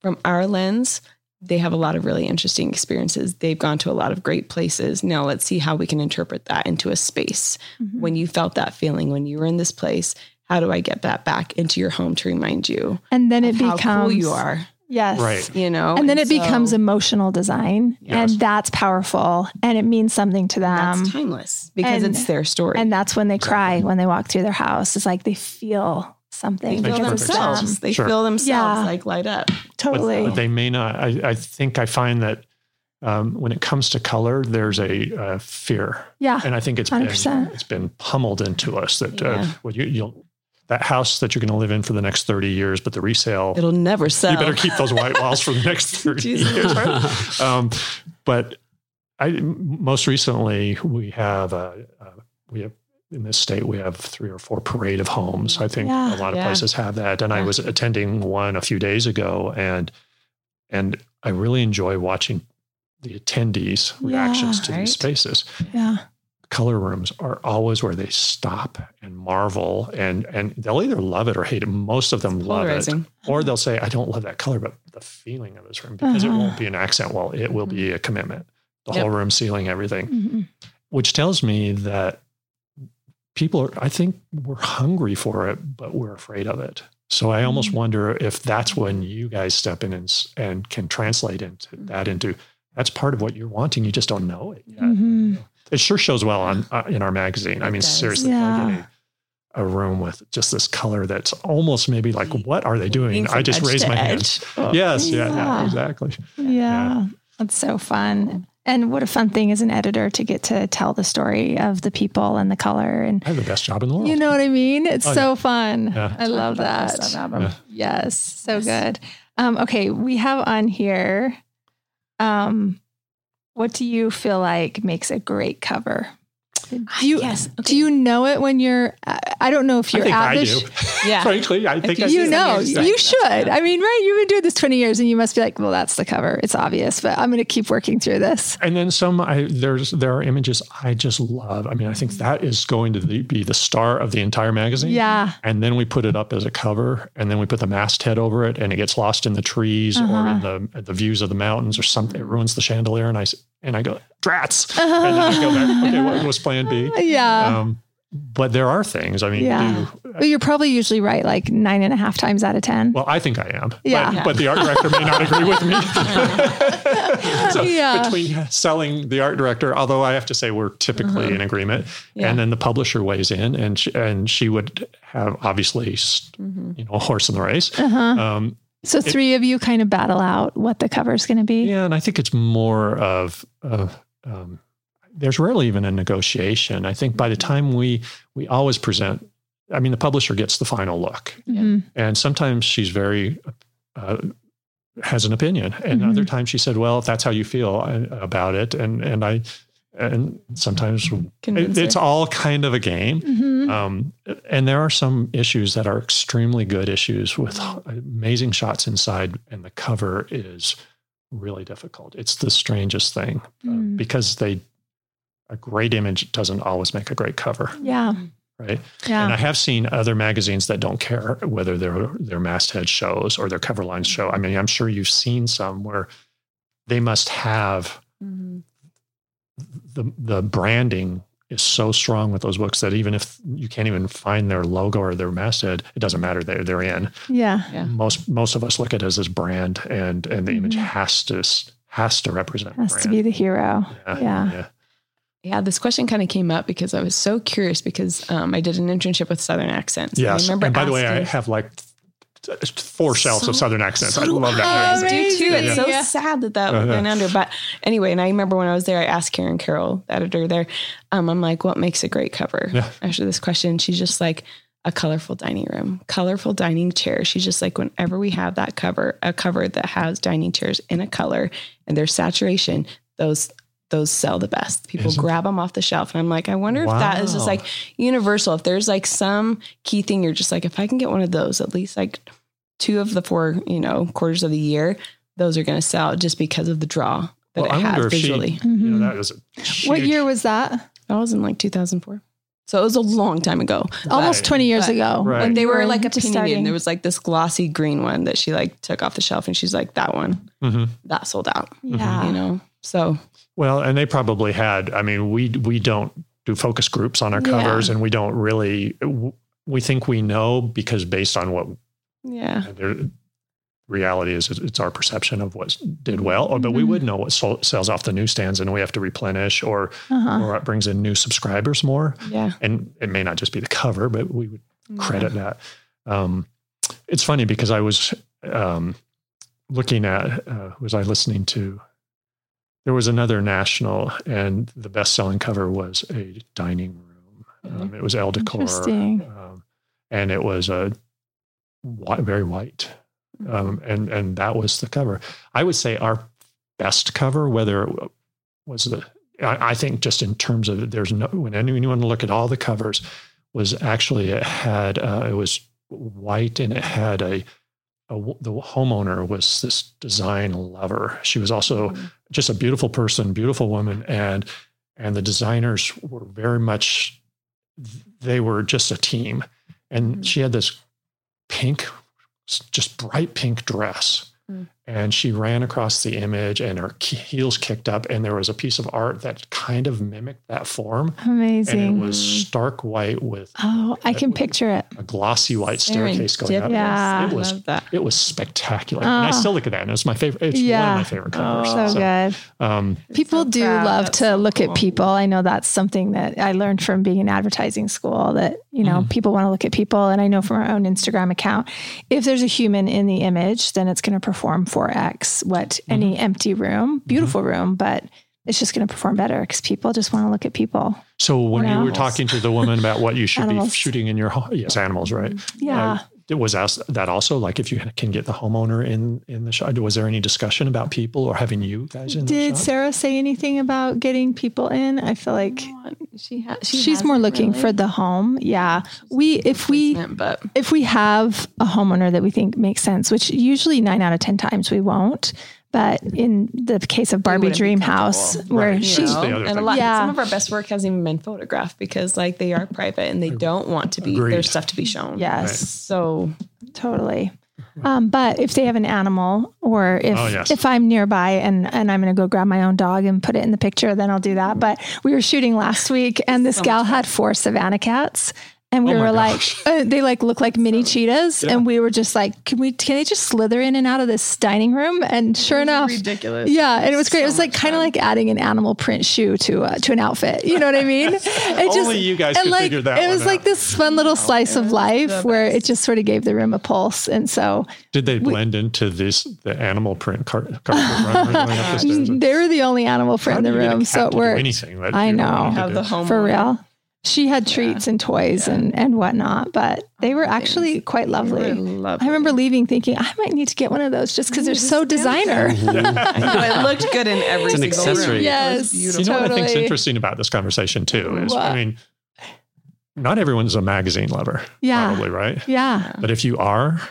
from our lens, they have a lot of really interesting experiences. They've gone to a lot of great places. Now let's see how we can interpret that into a space. When you felt that feeling, when you were in this place, how do I get that back into your home to remind you? And then it becomes how cool you are. Yes. Right. You know, and then it becomes emotional design and that's powerful and it means something to them. That's timeless because it's their story. And that's when they cry when they walk through their house. It's like they feel something. They feel themselves. They feel themselves like light up. Totally. But they may not. I think I find that when it comes to color, there's a fear. Yeah. And I think it's 100%. It's been pummeled into us that that house that you're going to live in for the next 30 years, but the resale, it'll never sell. You better keep those white walls for the next 30 years. Right? But most recently we have. In this state, we have 3 or 4 parade of homes. I think a lot of places have that. And I was attending one a few days ago and I really enjoy watching the attendees' reactions to these spaces. Yeah. Color rooms are always where they stop and marvel and they'll either love it or hate it. Most of them love it. Or they'll say, I don't love that color, but the feeling of this room, because it won't be an accent wall. It will be a commitment. The whole room, ceiling, everything, which tells me that people I think we're hungry for it, but we're afraid of it. So I almost wonder if that's when you guys step in and can translate into that into that's part of what you're wanting. You just don't know it yet. It sure shows well on in our magazine. I mean, seriously, a room with just this color that's almost maybe like, what are they doing? I just raised my hand. Yes, exactly. Yeah, that's so fun. And what a fun thing as an editor to get to tell the story of the people and the color. And I have the best job in the world. You know what I mean? It's fun. Yeah. I love that. Yes. So good. Okay. We have on here, what do you feel like makes a great cover? Yes. Okay. Do you know it when you're, I don't know if you're at this. Yeah. Frankly, I think I do. You know, you should. I mean, right. You've been doing this 20 years and you must be like, well, that's the cover. It's obvious, but I'm going to keep working through this. And then some, there are images I just love. I mean, I think that is going to be the star of the entire magazine. Yeah. And then we put it up as a cover and then we put the masthead over it and it gets lost in the trees or in the views of the mountains or something. It ruins the chandelier. And I go, drats. And then I go back, okay, what was plan B? Yeah. But there are things, I mean. Yeah. But you're probably usually right like 9.5 times out of 10. Well, I think I am. Yeah. But the art director may not agree with me. Between selling the art director, although I have to say we're typically in agreement, and then the publisher weighs in and she would have obviously, a horse in the race. So three of you kind of battle out what the cover is going to be. Yeah. And I think it's more of there's rarely even a negotiation. I think by the time we always present, I mean, the publisher gets the final look and sometimes she's very, has an opinion. And other times she said, well, if that's how you feel about it. And sometimes it's all kind of a game. And there are some issues that are extremely good issues with amazing shots inside. And the cover is really difficult. It's the strangest thing because a great image doesn't always make a great cover. Yeah. Right. Yeah. And I have seen other magazines that don't care whether their masthead shows or their cover lines show. I mean, I'm sure you've seen some where they must have the branding is so strong with those books that even if you can't even find their logo or their masthead, it doesn't matter. They're in. Yeah. Most of us look at it as this brand and the image has to represent. Has brand. To be the hero. Yeah. Yeah, this question kind of came up because I was so curious because I did an internship with Southern Accents. Yes, and by the way, I have like 4 shelves of Southern Accents. So I love that. I do too. It's so sad that went under. But anyway, and I remember when I was there, I asked Karen Carroll, the editor there, I'm like, what makes a great cover? After this question, she's just like, a colorful dining room, colorful dining chair. She's just like, whenever we have that cover, a cover that has dining chairs in a color and their saturation, those sell the best. People grab them off the shelf. And I'm like, I wonder if that is just like universal. If there's like some key thing, you're just like, if I can get one of those, at least like 2 of the 4, quarters of the year, those are going to sell just because of the draw that it has visually. That was what year was that? That was in like 2004. So it was a long time ago, almost 20 years ago. Right. And they were like opinionated. And there was like this glossy green one that she like took off the shelf and she's like, that one that sold out, so. Well, and they probably had, I mean, we don't do focus groups on our covers and we don't really, we think we know because based on what reality is, it's our perception of what did well, or, but we would know what sells off the newsstands and we have to replenish or it brings in new subscribers more. Yeah. And it may not just be the cover, but we would credit that. It's funny because I was looking at, was I listening to? There was another national and the best-selling cover was a dining room. It was El Decor. Interesting. And it was very white. And that was the cover. I would say our best cover, whether it was I think just in terms of when anyone look at all the covers, was actually it was white and it had the homeowner was this design lover. She was also just a beautiful person, beautiful woman. And the designers were very much, they were just a team. And she had this pink, just bright pink dress. And she ran across the image and her heels kicked up. And there was a piece of art that kind of mimicked that form. Amazing. And it was stark white with. Oh, I can picture it. A glossy white staircase going up. Yeah, I love that. It was spectacular. Oh. And I still look at that. And it's my favorite. It's one of my favorite covers. Oh, so good. People do love to look at people. I know that's something that I learned from being in advertising school that, people want to look at people. And I know from our own Instagram account, if there's a human in the image, then it's going to perform 4x what any empty room, beautiful room, but it's just going to perform better because people just want to look at people. So when you were talking to the woman about what you should be shooting in your home, yes, animals, right? Yeah. was asked that also, like if you can get the homeowner in the shop, was there any discussion about people or having you guys in the shop? Did Sarah say anything about getting people in? I feel like she's more looking for the home. Yeah. If we have a homeowner that we think makes sense, which usually 9 out of 10 times we won't. But in the case of Barbie Dream House, where she's and a lot, some of our best work hasn't even been photographed because like they are private and they don't want to be their stuff to be shown. Yes. Right. So totally. But if they have an animal or if I'm nearby and I'm going to go grab my own dog and put it in the picture, then I'll do that. But we were shooting last week and this gal had 4 Savannah cats. And we were like, they like look like mini cheetahs. Yeah. And we were just like, can they just slither in and out of this dining room? And sure enough, ridiculous. Yeah. And it was great. It was like kind of like adding an animal print shoe to an outfit. You know what I mean? Only you guys could figure that out. It was like this fun little slice of life where it just sort of gave the room a pulse. And so. Did they blend into the animal print carpet? They were the only animal print in the room. So it worked. I know. Have the home for real. She had treats and toys and whatnot, but they were actually quite lovely. I remember leaving thinking, I might need to get one of those just because they're so designer. It looked good in every single room. It's an accessory. Yes, beautiful. You know what I think is interesting about this conversation too is, I mean, not everyone's a magazine lover. Yeah. Probably, right? Yeah. But if you are,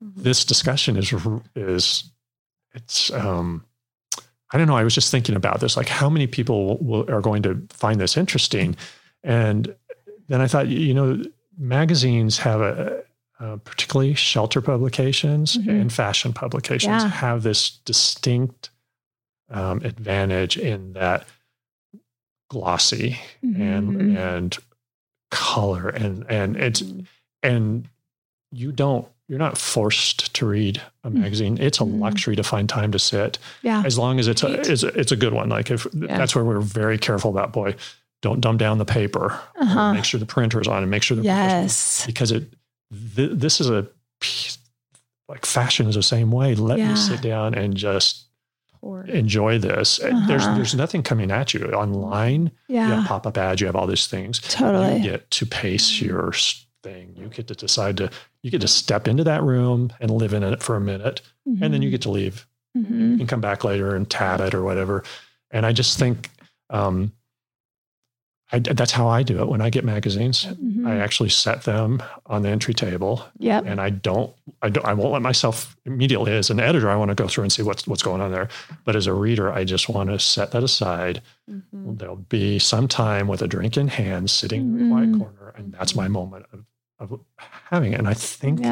this discussion is I don't know. I was just thinking about this, like how many people are going to find this interesting? And then I thought, you know, magazines have particularly shelter publications and fashion publications have this distinct advantage in that glossy and color and it's, and you're not forced to read a magazine. It's a luxury to find time to sit as long as it's a good one. Like that's where we're very careful about, boy, don't dumb down the paper. Uh-huh. Make sure the printer's on and make sure the printer's on. Because this is a piece, like fashion is the same way. Let me sit down and just enjoy this. Uh-huh. There's nothing coming at you online. Yeah. You have pop-up ads, you have all these things. Totally. You get to pace your thing. You get to decide you get to step into that room and live in it for a minute. Mm-hmm. And then you get to leave and come back later and tab it or whatever. And I just think, that's how I do it. When I get magazines, I actually set them on the entry table. Yep. And I won't let myself immediately, as an editor, I want to go through and see what's going on there. But as a reader, I just want to set that aside. Mm-hmm. There'll be some time with a drink in hand, sitting in a quiet corner. And that's my moment of having it. And I think,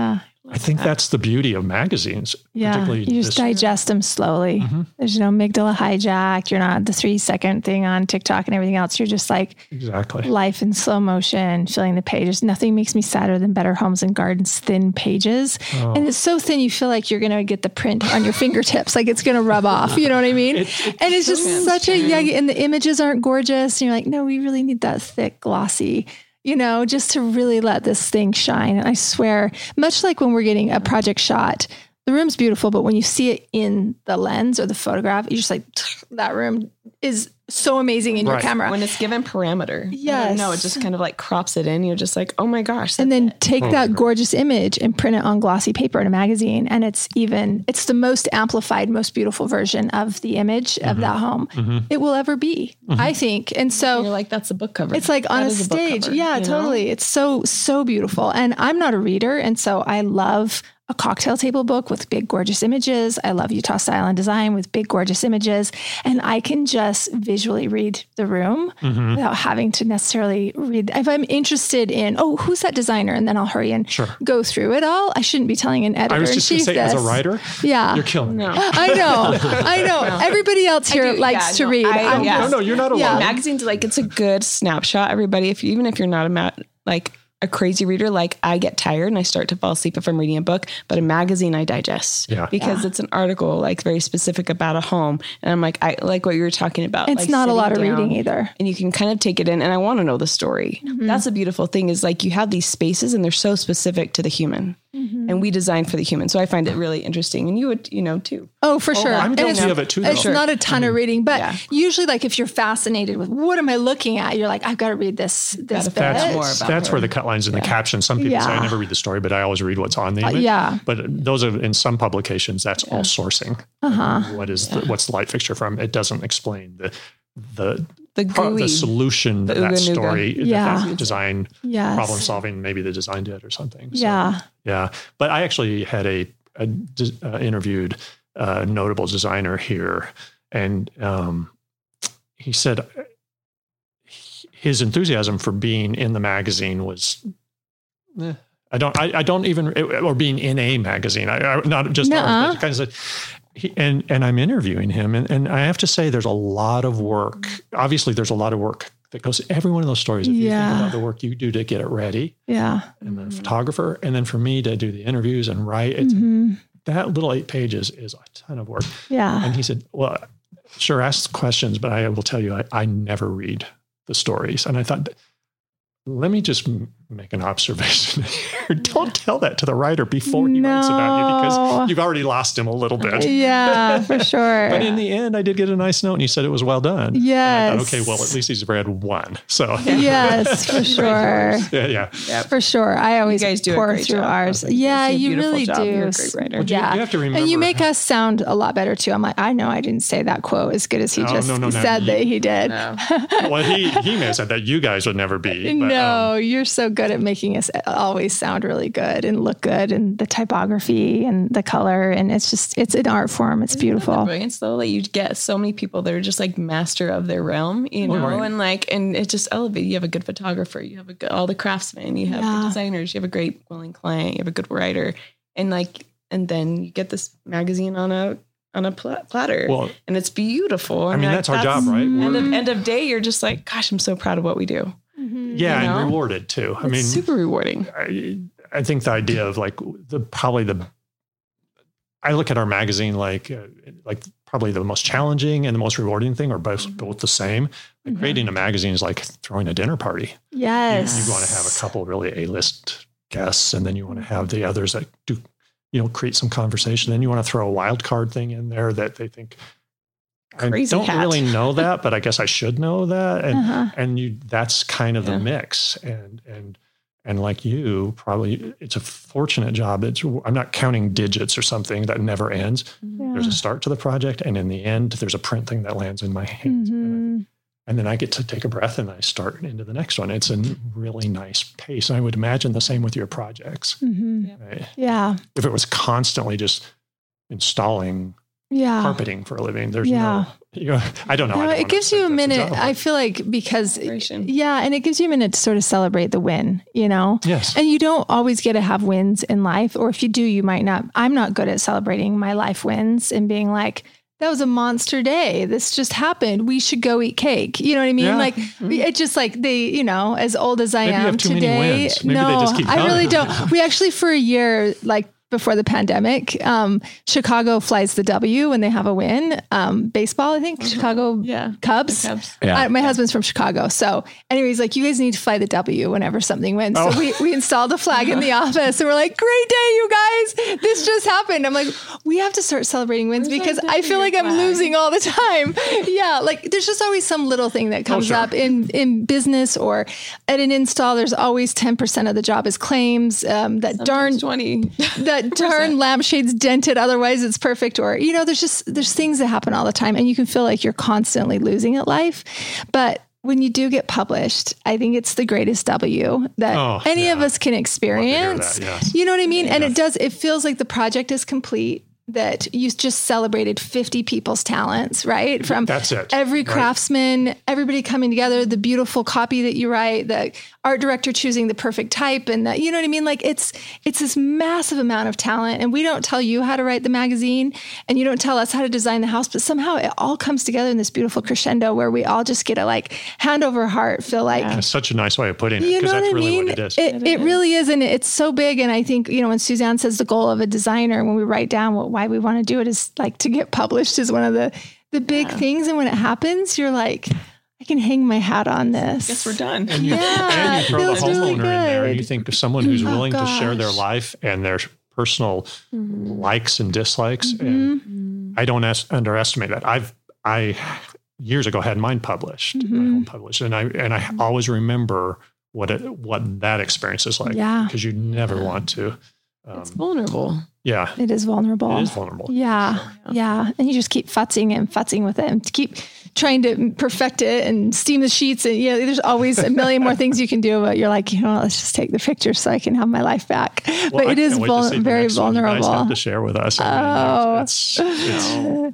that's the beauty of magazines. Yeah. You just digest them slowly. Mm-hmm. There's no amygdala hijack. You're not the 3-second thing on TikTok and everything else. You're just like life in slow motion, filling the pages. Nothing makes me sadder than Better Homes and Gardens, thin pages. Oh. And it's so thin. You feel like you're going to get the print on your fingertips. Like it's going to rub off. You know what I mean? And it's just such and the images aren't gorgeous. And you're like, no, we really need that thick glossy, you know, just to really let this thing shine. And I swear, much like when we're getting a project shot, the room's beautiful, but when you see it in the lens or the photograph, you're just like, that room is so amazing in your camera. When it's given parameter. Yes. No, it just kind of like crops it in. You're just like, oh my gosh. And then take that gorgeous image and print it on glossy paper in a magazine. And it's the most amplified, most beautiful version of the image of that home. Mm-hmm. It will ever be, I think. And so and you're like, that's a book cover. It's like on a stage. Cover, yeah, totally. Know? It's so, so beautiful. And I'm not a reader. And so I love a cocktail table book with big, gorgeous images. I love Utah Style and Design with big, gorgeous images. And I can just visually read the room without having to necessarily read. If I'm interested in, who's that designer? And then I'll hurry and go through it all. I shouldn't be telling an editor. I was just going to say, as a writer, you're killing me. I know. No. Everybody else here likes to read. No, you're not alone. Yeah. Magazines, like it's a good snapshot, everybody. Even if you're not a crazy reader, like I get tired and I start to fall asleep if I'm reading a book, but a magazine I digest because it's an article like very specific about a home. And I'm like, I like what you were talking about. It's like not a lot of reading either. And you can kind of take it in and I want to know the story. Mm-hmm. That's a beautiful thing is like you have these spaces and they're so specific to the human. Mm-hmm. and we design for the human. So I find it really interesting, and you would, you know, too. Oh, for sure. I'm guilty of it too. It's not a ton of reading, but usually like if you're fascinated with what am I looking at, you're like, I've got to read this bit. That's where the cut lines and the captions, some people say I never read the story, but I always read what's on the image. But those are in some publications, that's all sourcing. What's the light fixture from? It doesn't explain the solution to that story, that design problem solving, maybe they designed it or something. So, yeah. But I actually had interviewed a notable designer here, and he said his enthusiasm for being in the magazine was, or being in a magazine, And I'm interviewing him, and I have to say there's a lot of work. Obviously, there's a lot of work that goes to every one of those stories. If you think about the work you do to get it ready, and the photographer, and then for me to do the interviews and write, it's, that little 8 pages is a ton of work. Yeah. And he said, well, sure, ask questions, but I will tell you, I never read the stories. And I thought, let me just make an observation here. Don't tell that to the writer before he writes about you, because you've already lost him a little bit. Yeah, for sure. But in the end, I did get a nice note, and he said it was well done. Yes. And I thought, okay, well, at least he's read one. So yes, for sure. Yeah. For sure. I always pour through ours. Yeah, you really do. You're a great writer. Well, you have to remember. And you make us sound a lot better too. I'm like, I know I didn't say that quote as good as he said that he did. No. Well, he may have said that. You guys would never be. But, no, you're so good at making us always sound really good and look good, and the typography and the color, and it's an art form. It's beautiful. Isn't that brilliance though? Like you get so many people that are just like master of their realm, you know, and it just elevates. You have a good photographer, you have all the craftsmen, you have the designers, you have a great willing client, you have a good writer, and then you get this magazine on a platter, and it's beautiful. I mean, that's our job, right? End of day, you're just like, gosh, I'm so proud of what we do. Yeah, and rewarded too. I mean, super rewarding. I think the idea of like I look at our magazine like probably the most challenging and the most rewarding thing are both the same. Like creating a magazine is like throwing a dinner party. Yes, you want to have a couple really A-list guests, and then you want to have the others that do, you know, create some conversation. Then you want to throw a wild card thing in there that they think. I don't really know that, but I guess I should know that. And that's kind of the mix. And like you, probably it's a fortunate job. I'm not counting digits or something that never ends. Yeah. There's a start to the project, and in the end, there's a print thing that lands in my hand. And then I get to take a breath and I start into the next one. It's a really nice pace. And I would imagine the same with your projects. Right? Yeah. If it was constantly just installing carpeting for a living. There's I don't know. No, it gives you a minute. I feel like and it gives you a minute to sort of celebrate the win, you know? Yes. And you don't always get to have wins in life, or if you do, you might not. I'm not good at celebrating my life wins and being like, that was a monster day. This just happened. We should go eat cake. You know what I mean? Yeah. Like it's just like they, you know, as old as I am you have too today, many wins. Maybe they just keep coming. I really don't. We actually, for a year, like, before the pandemic, Chicago flies the W when they have a win. Baseball, I think, Chicago Cubs. Yeah. My husband's from Chicago. So anyways, like, you guys need to fly the W whenever something wins. So we installed the flag in the office, and we're like, great day, you guys. This just happened. I'm like, we have to start celebrating wins because I feel like I'm losing all the time. Yeah. Like there's just always some little thing that comes up in business or at an install. There's always 10% of the job is claims. Sometimes 20. That darn lampshade's dented, otherwise it's perfect. Or, you know, there's things that happen all the time, and you can feel like you're constantly losing at life. But when you do get published, I think it's the greatest W that any of us can experience. You know what I mean? Yeah. And it feels like the project is complete, that you just celebrated 50 people's talents, right? From every craftsman, everybody coming together, the beautiful copy that you write, the art director choosing the perfect type. And you know what I mean? Like it's this massive amount of talent, and we don't tell you how to write the magazine, and you don't tell us how to design the house, but somehow it all comes together in this beautiful crescendo where we all just get to like hand over heart, feel like it's such a nice way of putting it. 'Cause that's really what it is. It really is. And it's so big. And I think, you know, when Suzanne says the goal of a designer, when we write down why we want to do it is like to get published is one of the big things. And when it happens, you're like, I can hang my hat on this. Guess we're done. And you throw the homeowner in there, and you think of someone who's willing to share their life and their personal likes and dislikes. Mm-hmm. And I don't underestimate that. I years ago had mine published, my own published, and I always remember what that experience is like. Yeah, because you never want to. It's vulnerable. Yeah, it is vulnerable. Yeah, so, yeah, and you just keep futzing with it, and keep trying to perfect it and steam the sheets, and there's always a million more things you can do. But you're like, let's just take the picture so I can have my life back. Well, but it is very vulnerable. You guys have to share with us. I have the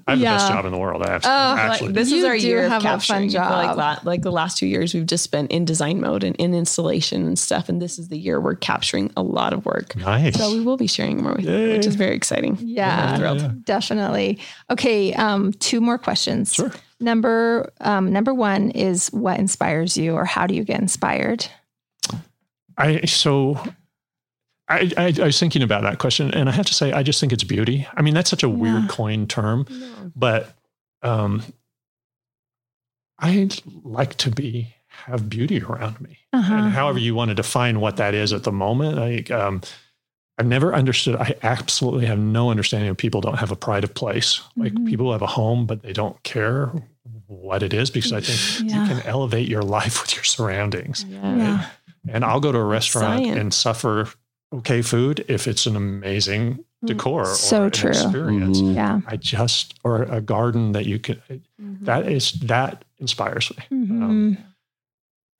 best job in the world. Actually, this is our year of capturing. Like the last 2 years, we've just spent in design mode and in installation and stuff. And this is the year we're capturing a lot of work. Nice. So we will be sharing more with you, which is very exciting. Yeah, definitely. Okay, two more questions. Sure. Number one is, what inspires you, or how do you get inspired? I was thinking about that question, and I have to say, I just think it's beauty. I mean, that's such a weird coin term, but I like to have beauty around me, and however you want to define what that is at the moment. I've never understood. I absolutely have no understanding of people don't have a pride of place. Like people have a home, but they don't care what it is, because I think you can elevate your life with your surroundings. Yeah. Right? And I'll go to a restaurant and suffer okay food if it's an amazing decor or an experience. Yeah. Or a garden that you can, that inspires me.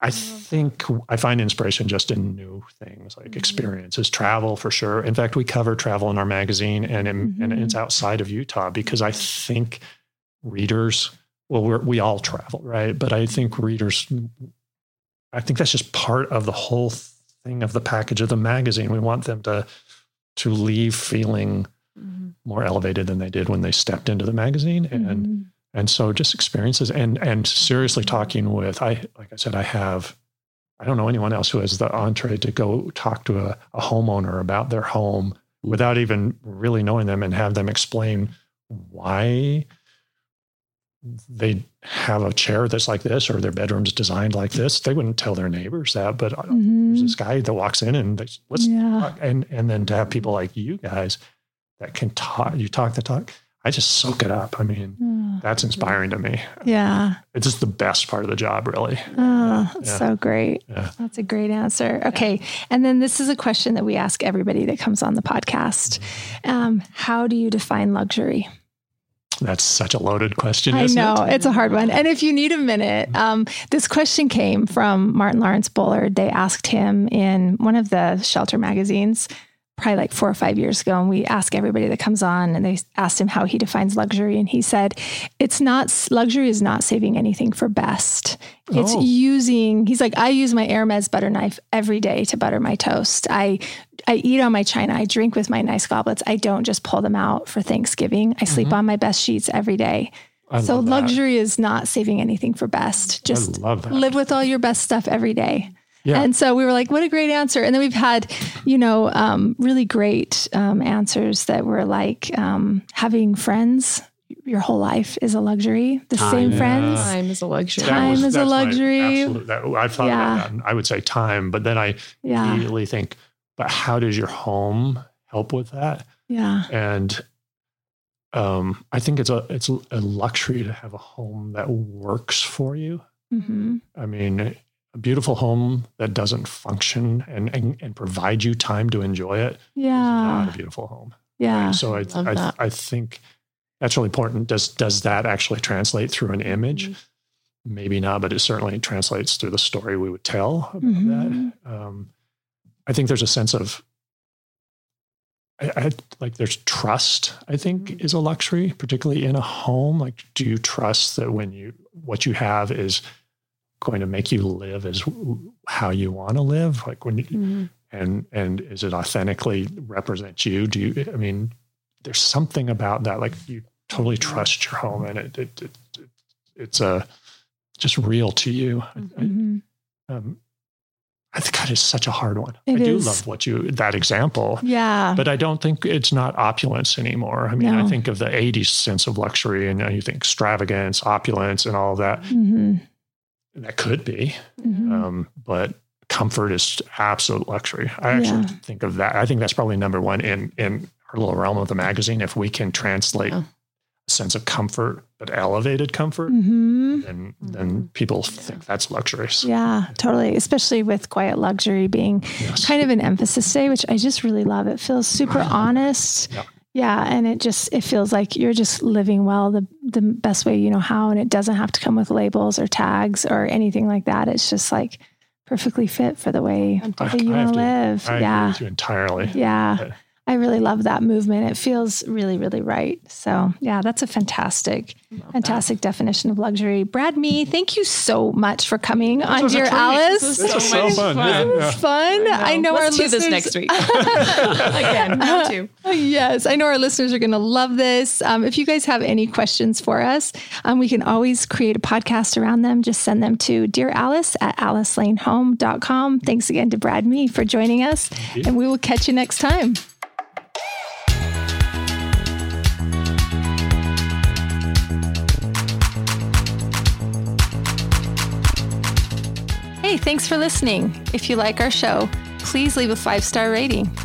I think I find inspiration just in new things, like experiences, travel for sure. In fact, we cover travel in our magazine, and and it's outside of Utah, because I think readers, we all travel, right? But I think I think that's just part of the whole thing of the package of the magazine. We want them to leave feeling more elevated than they did when they stepped into the magazine. And so just experiences and seriously talking with, I don't know anyone else who has the entree to go talk to a homeowner about their home without even really knowing them, and have them explain why they have a chair that's like this, or their bedroom's designed like this. They wouldn't tell their neighbors that, but there's this guy that walks in and talk. And then to have people like you guys that can talk the talk. I just soak it up. I mean, that's inspiring to me. Yeah. It's just the best part of the job, really. Oh, that's so great. Yeah. That's a great answer. Okay. And then this is a question that we ask everybody that comes on the podcast. How do you define luxury? That's such a loaded question, isn't it? I know. It's a hard one. And if you need a minute, this question came from Martin Lawrence Bullard. They asked him in one of the shelter magazines, probably like 4 or 5 years ago. And we ask everybody that comes on, and they asked him how he defines luxury. And he said, luxury is not saving anything for best. It's he's like, I use my Hermes butter knife every day to butter my toast. I eat on my china. I drink with my nice goblets. I don't just pull them out for Thanksgiving. I sleep on my best sheets every day. So luxury is not saving anything for best. Just live with all your best stuff every day. Yeah. And so we were like, what a great answer. And then we've had, really great answers that were like having friends your whole life is a luxury. Friends. Time is a luxury. That's a luxury. I've thought about that. And I would say time, but then I immediately think, but how does your home help with that? Yeah. And I think it's a luxury to have a home that works for you. Mm-hmm. I mean, a beautiful home that doesn't function and provide you time to enjoy it is not a beautiful home. Yeah. Right? So I think that's really important. Does that actually translate through an image? Mm-hmm. Maybe not, but it certainly translates through the story we would tell about that. I think there's a sense of, there's trust, I think, is a luxury, particularly in a home. Like, do you trust that what you have is going to make you live as how you want to live, like when you, and is it authentically represent you? I mean, there's something about that, like you totally trust your home, and it's just real to you. Mm-hmm. I think that is such a hard one. I do love that example. Yeah. But I don't think it's not opulence anymore. I mean, I think of the 80s sense of luxury, and you think extravagance, opulence, and all of that. Mm-hmm. That could be, but comfort is absolute luxury. I actually think of that. I think that's probably number one in our little realm of the magazine. If we can translate a sense of comfort, but elevated comfort, then people think that's luxury. Yeah, totally. Especially with quiet luxury being kind of an emphasis today, which I just really love. It feels super honest. Yeah. And it feels like you're just living well the best way you know how, and it doesn't have to come with labels or tags or anything like that. It's just like perfectly fit for the way that you want to live. I agree with you entirely. Yeah. But I really love that movement. It feels really, really right. So yeah, that's a fantastic definition of luxury. Brad Mee, thank you so much for coming on Dear Alice. This was so much fun. This was fun. I know our listeners. Let's do this next week. Again, me too. Yes, I know our listeners are going to love this. If you guys have any questions for us, we can always create a podcast around them. Just send them to dearalice@alicelanehome.com. Thanks again to Brad Mee for joining us, and we will catch you next time. Thanks for listening. If you like our show, please leave a 5-star rating.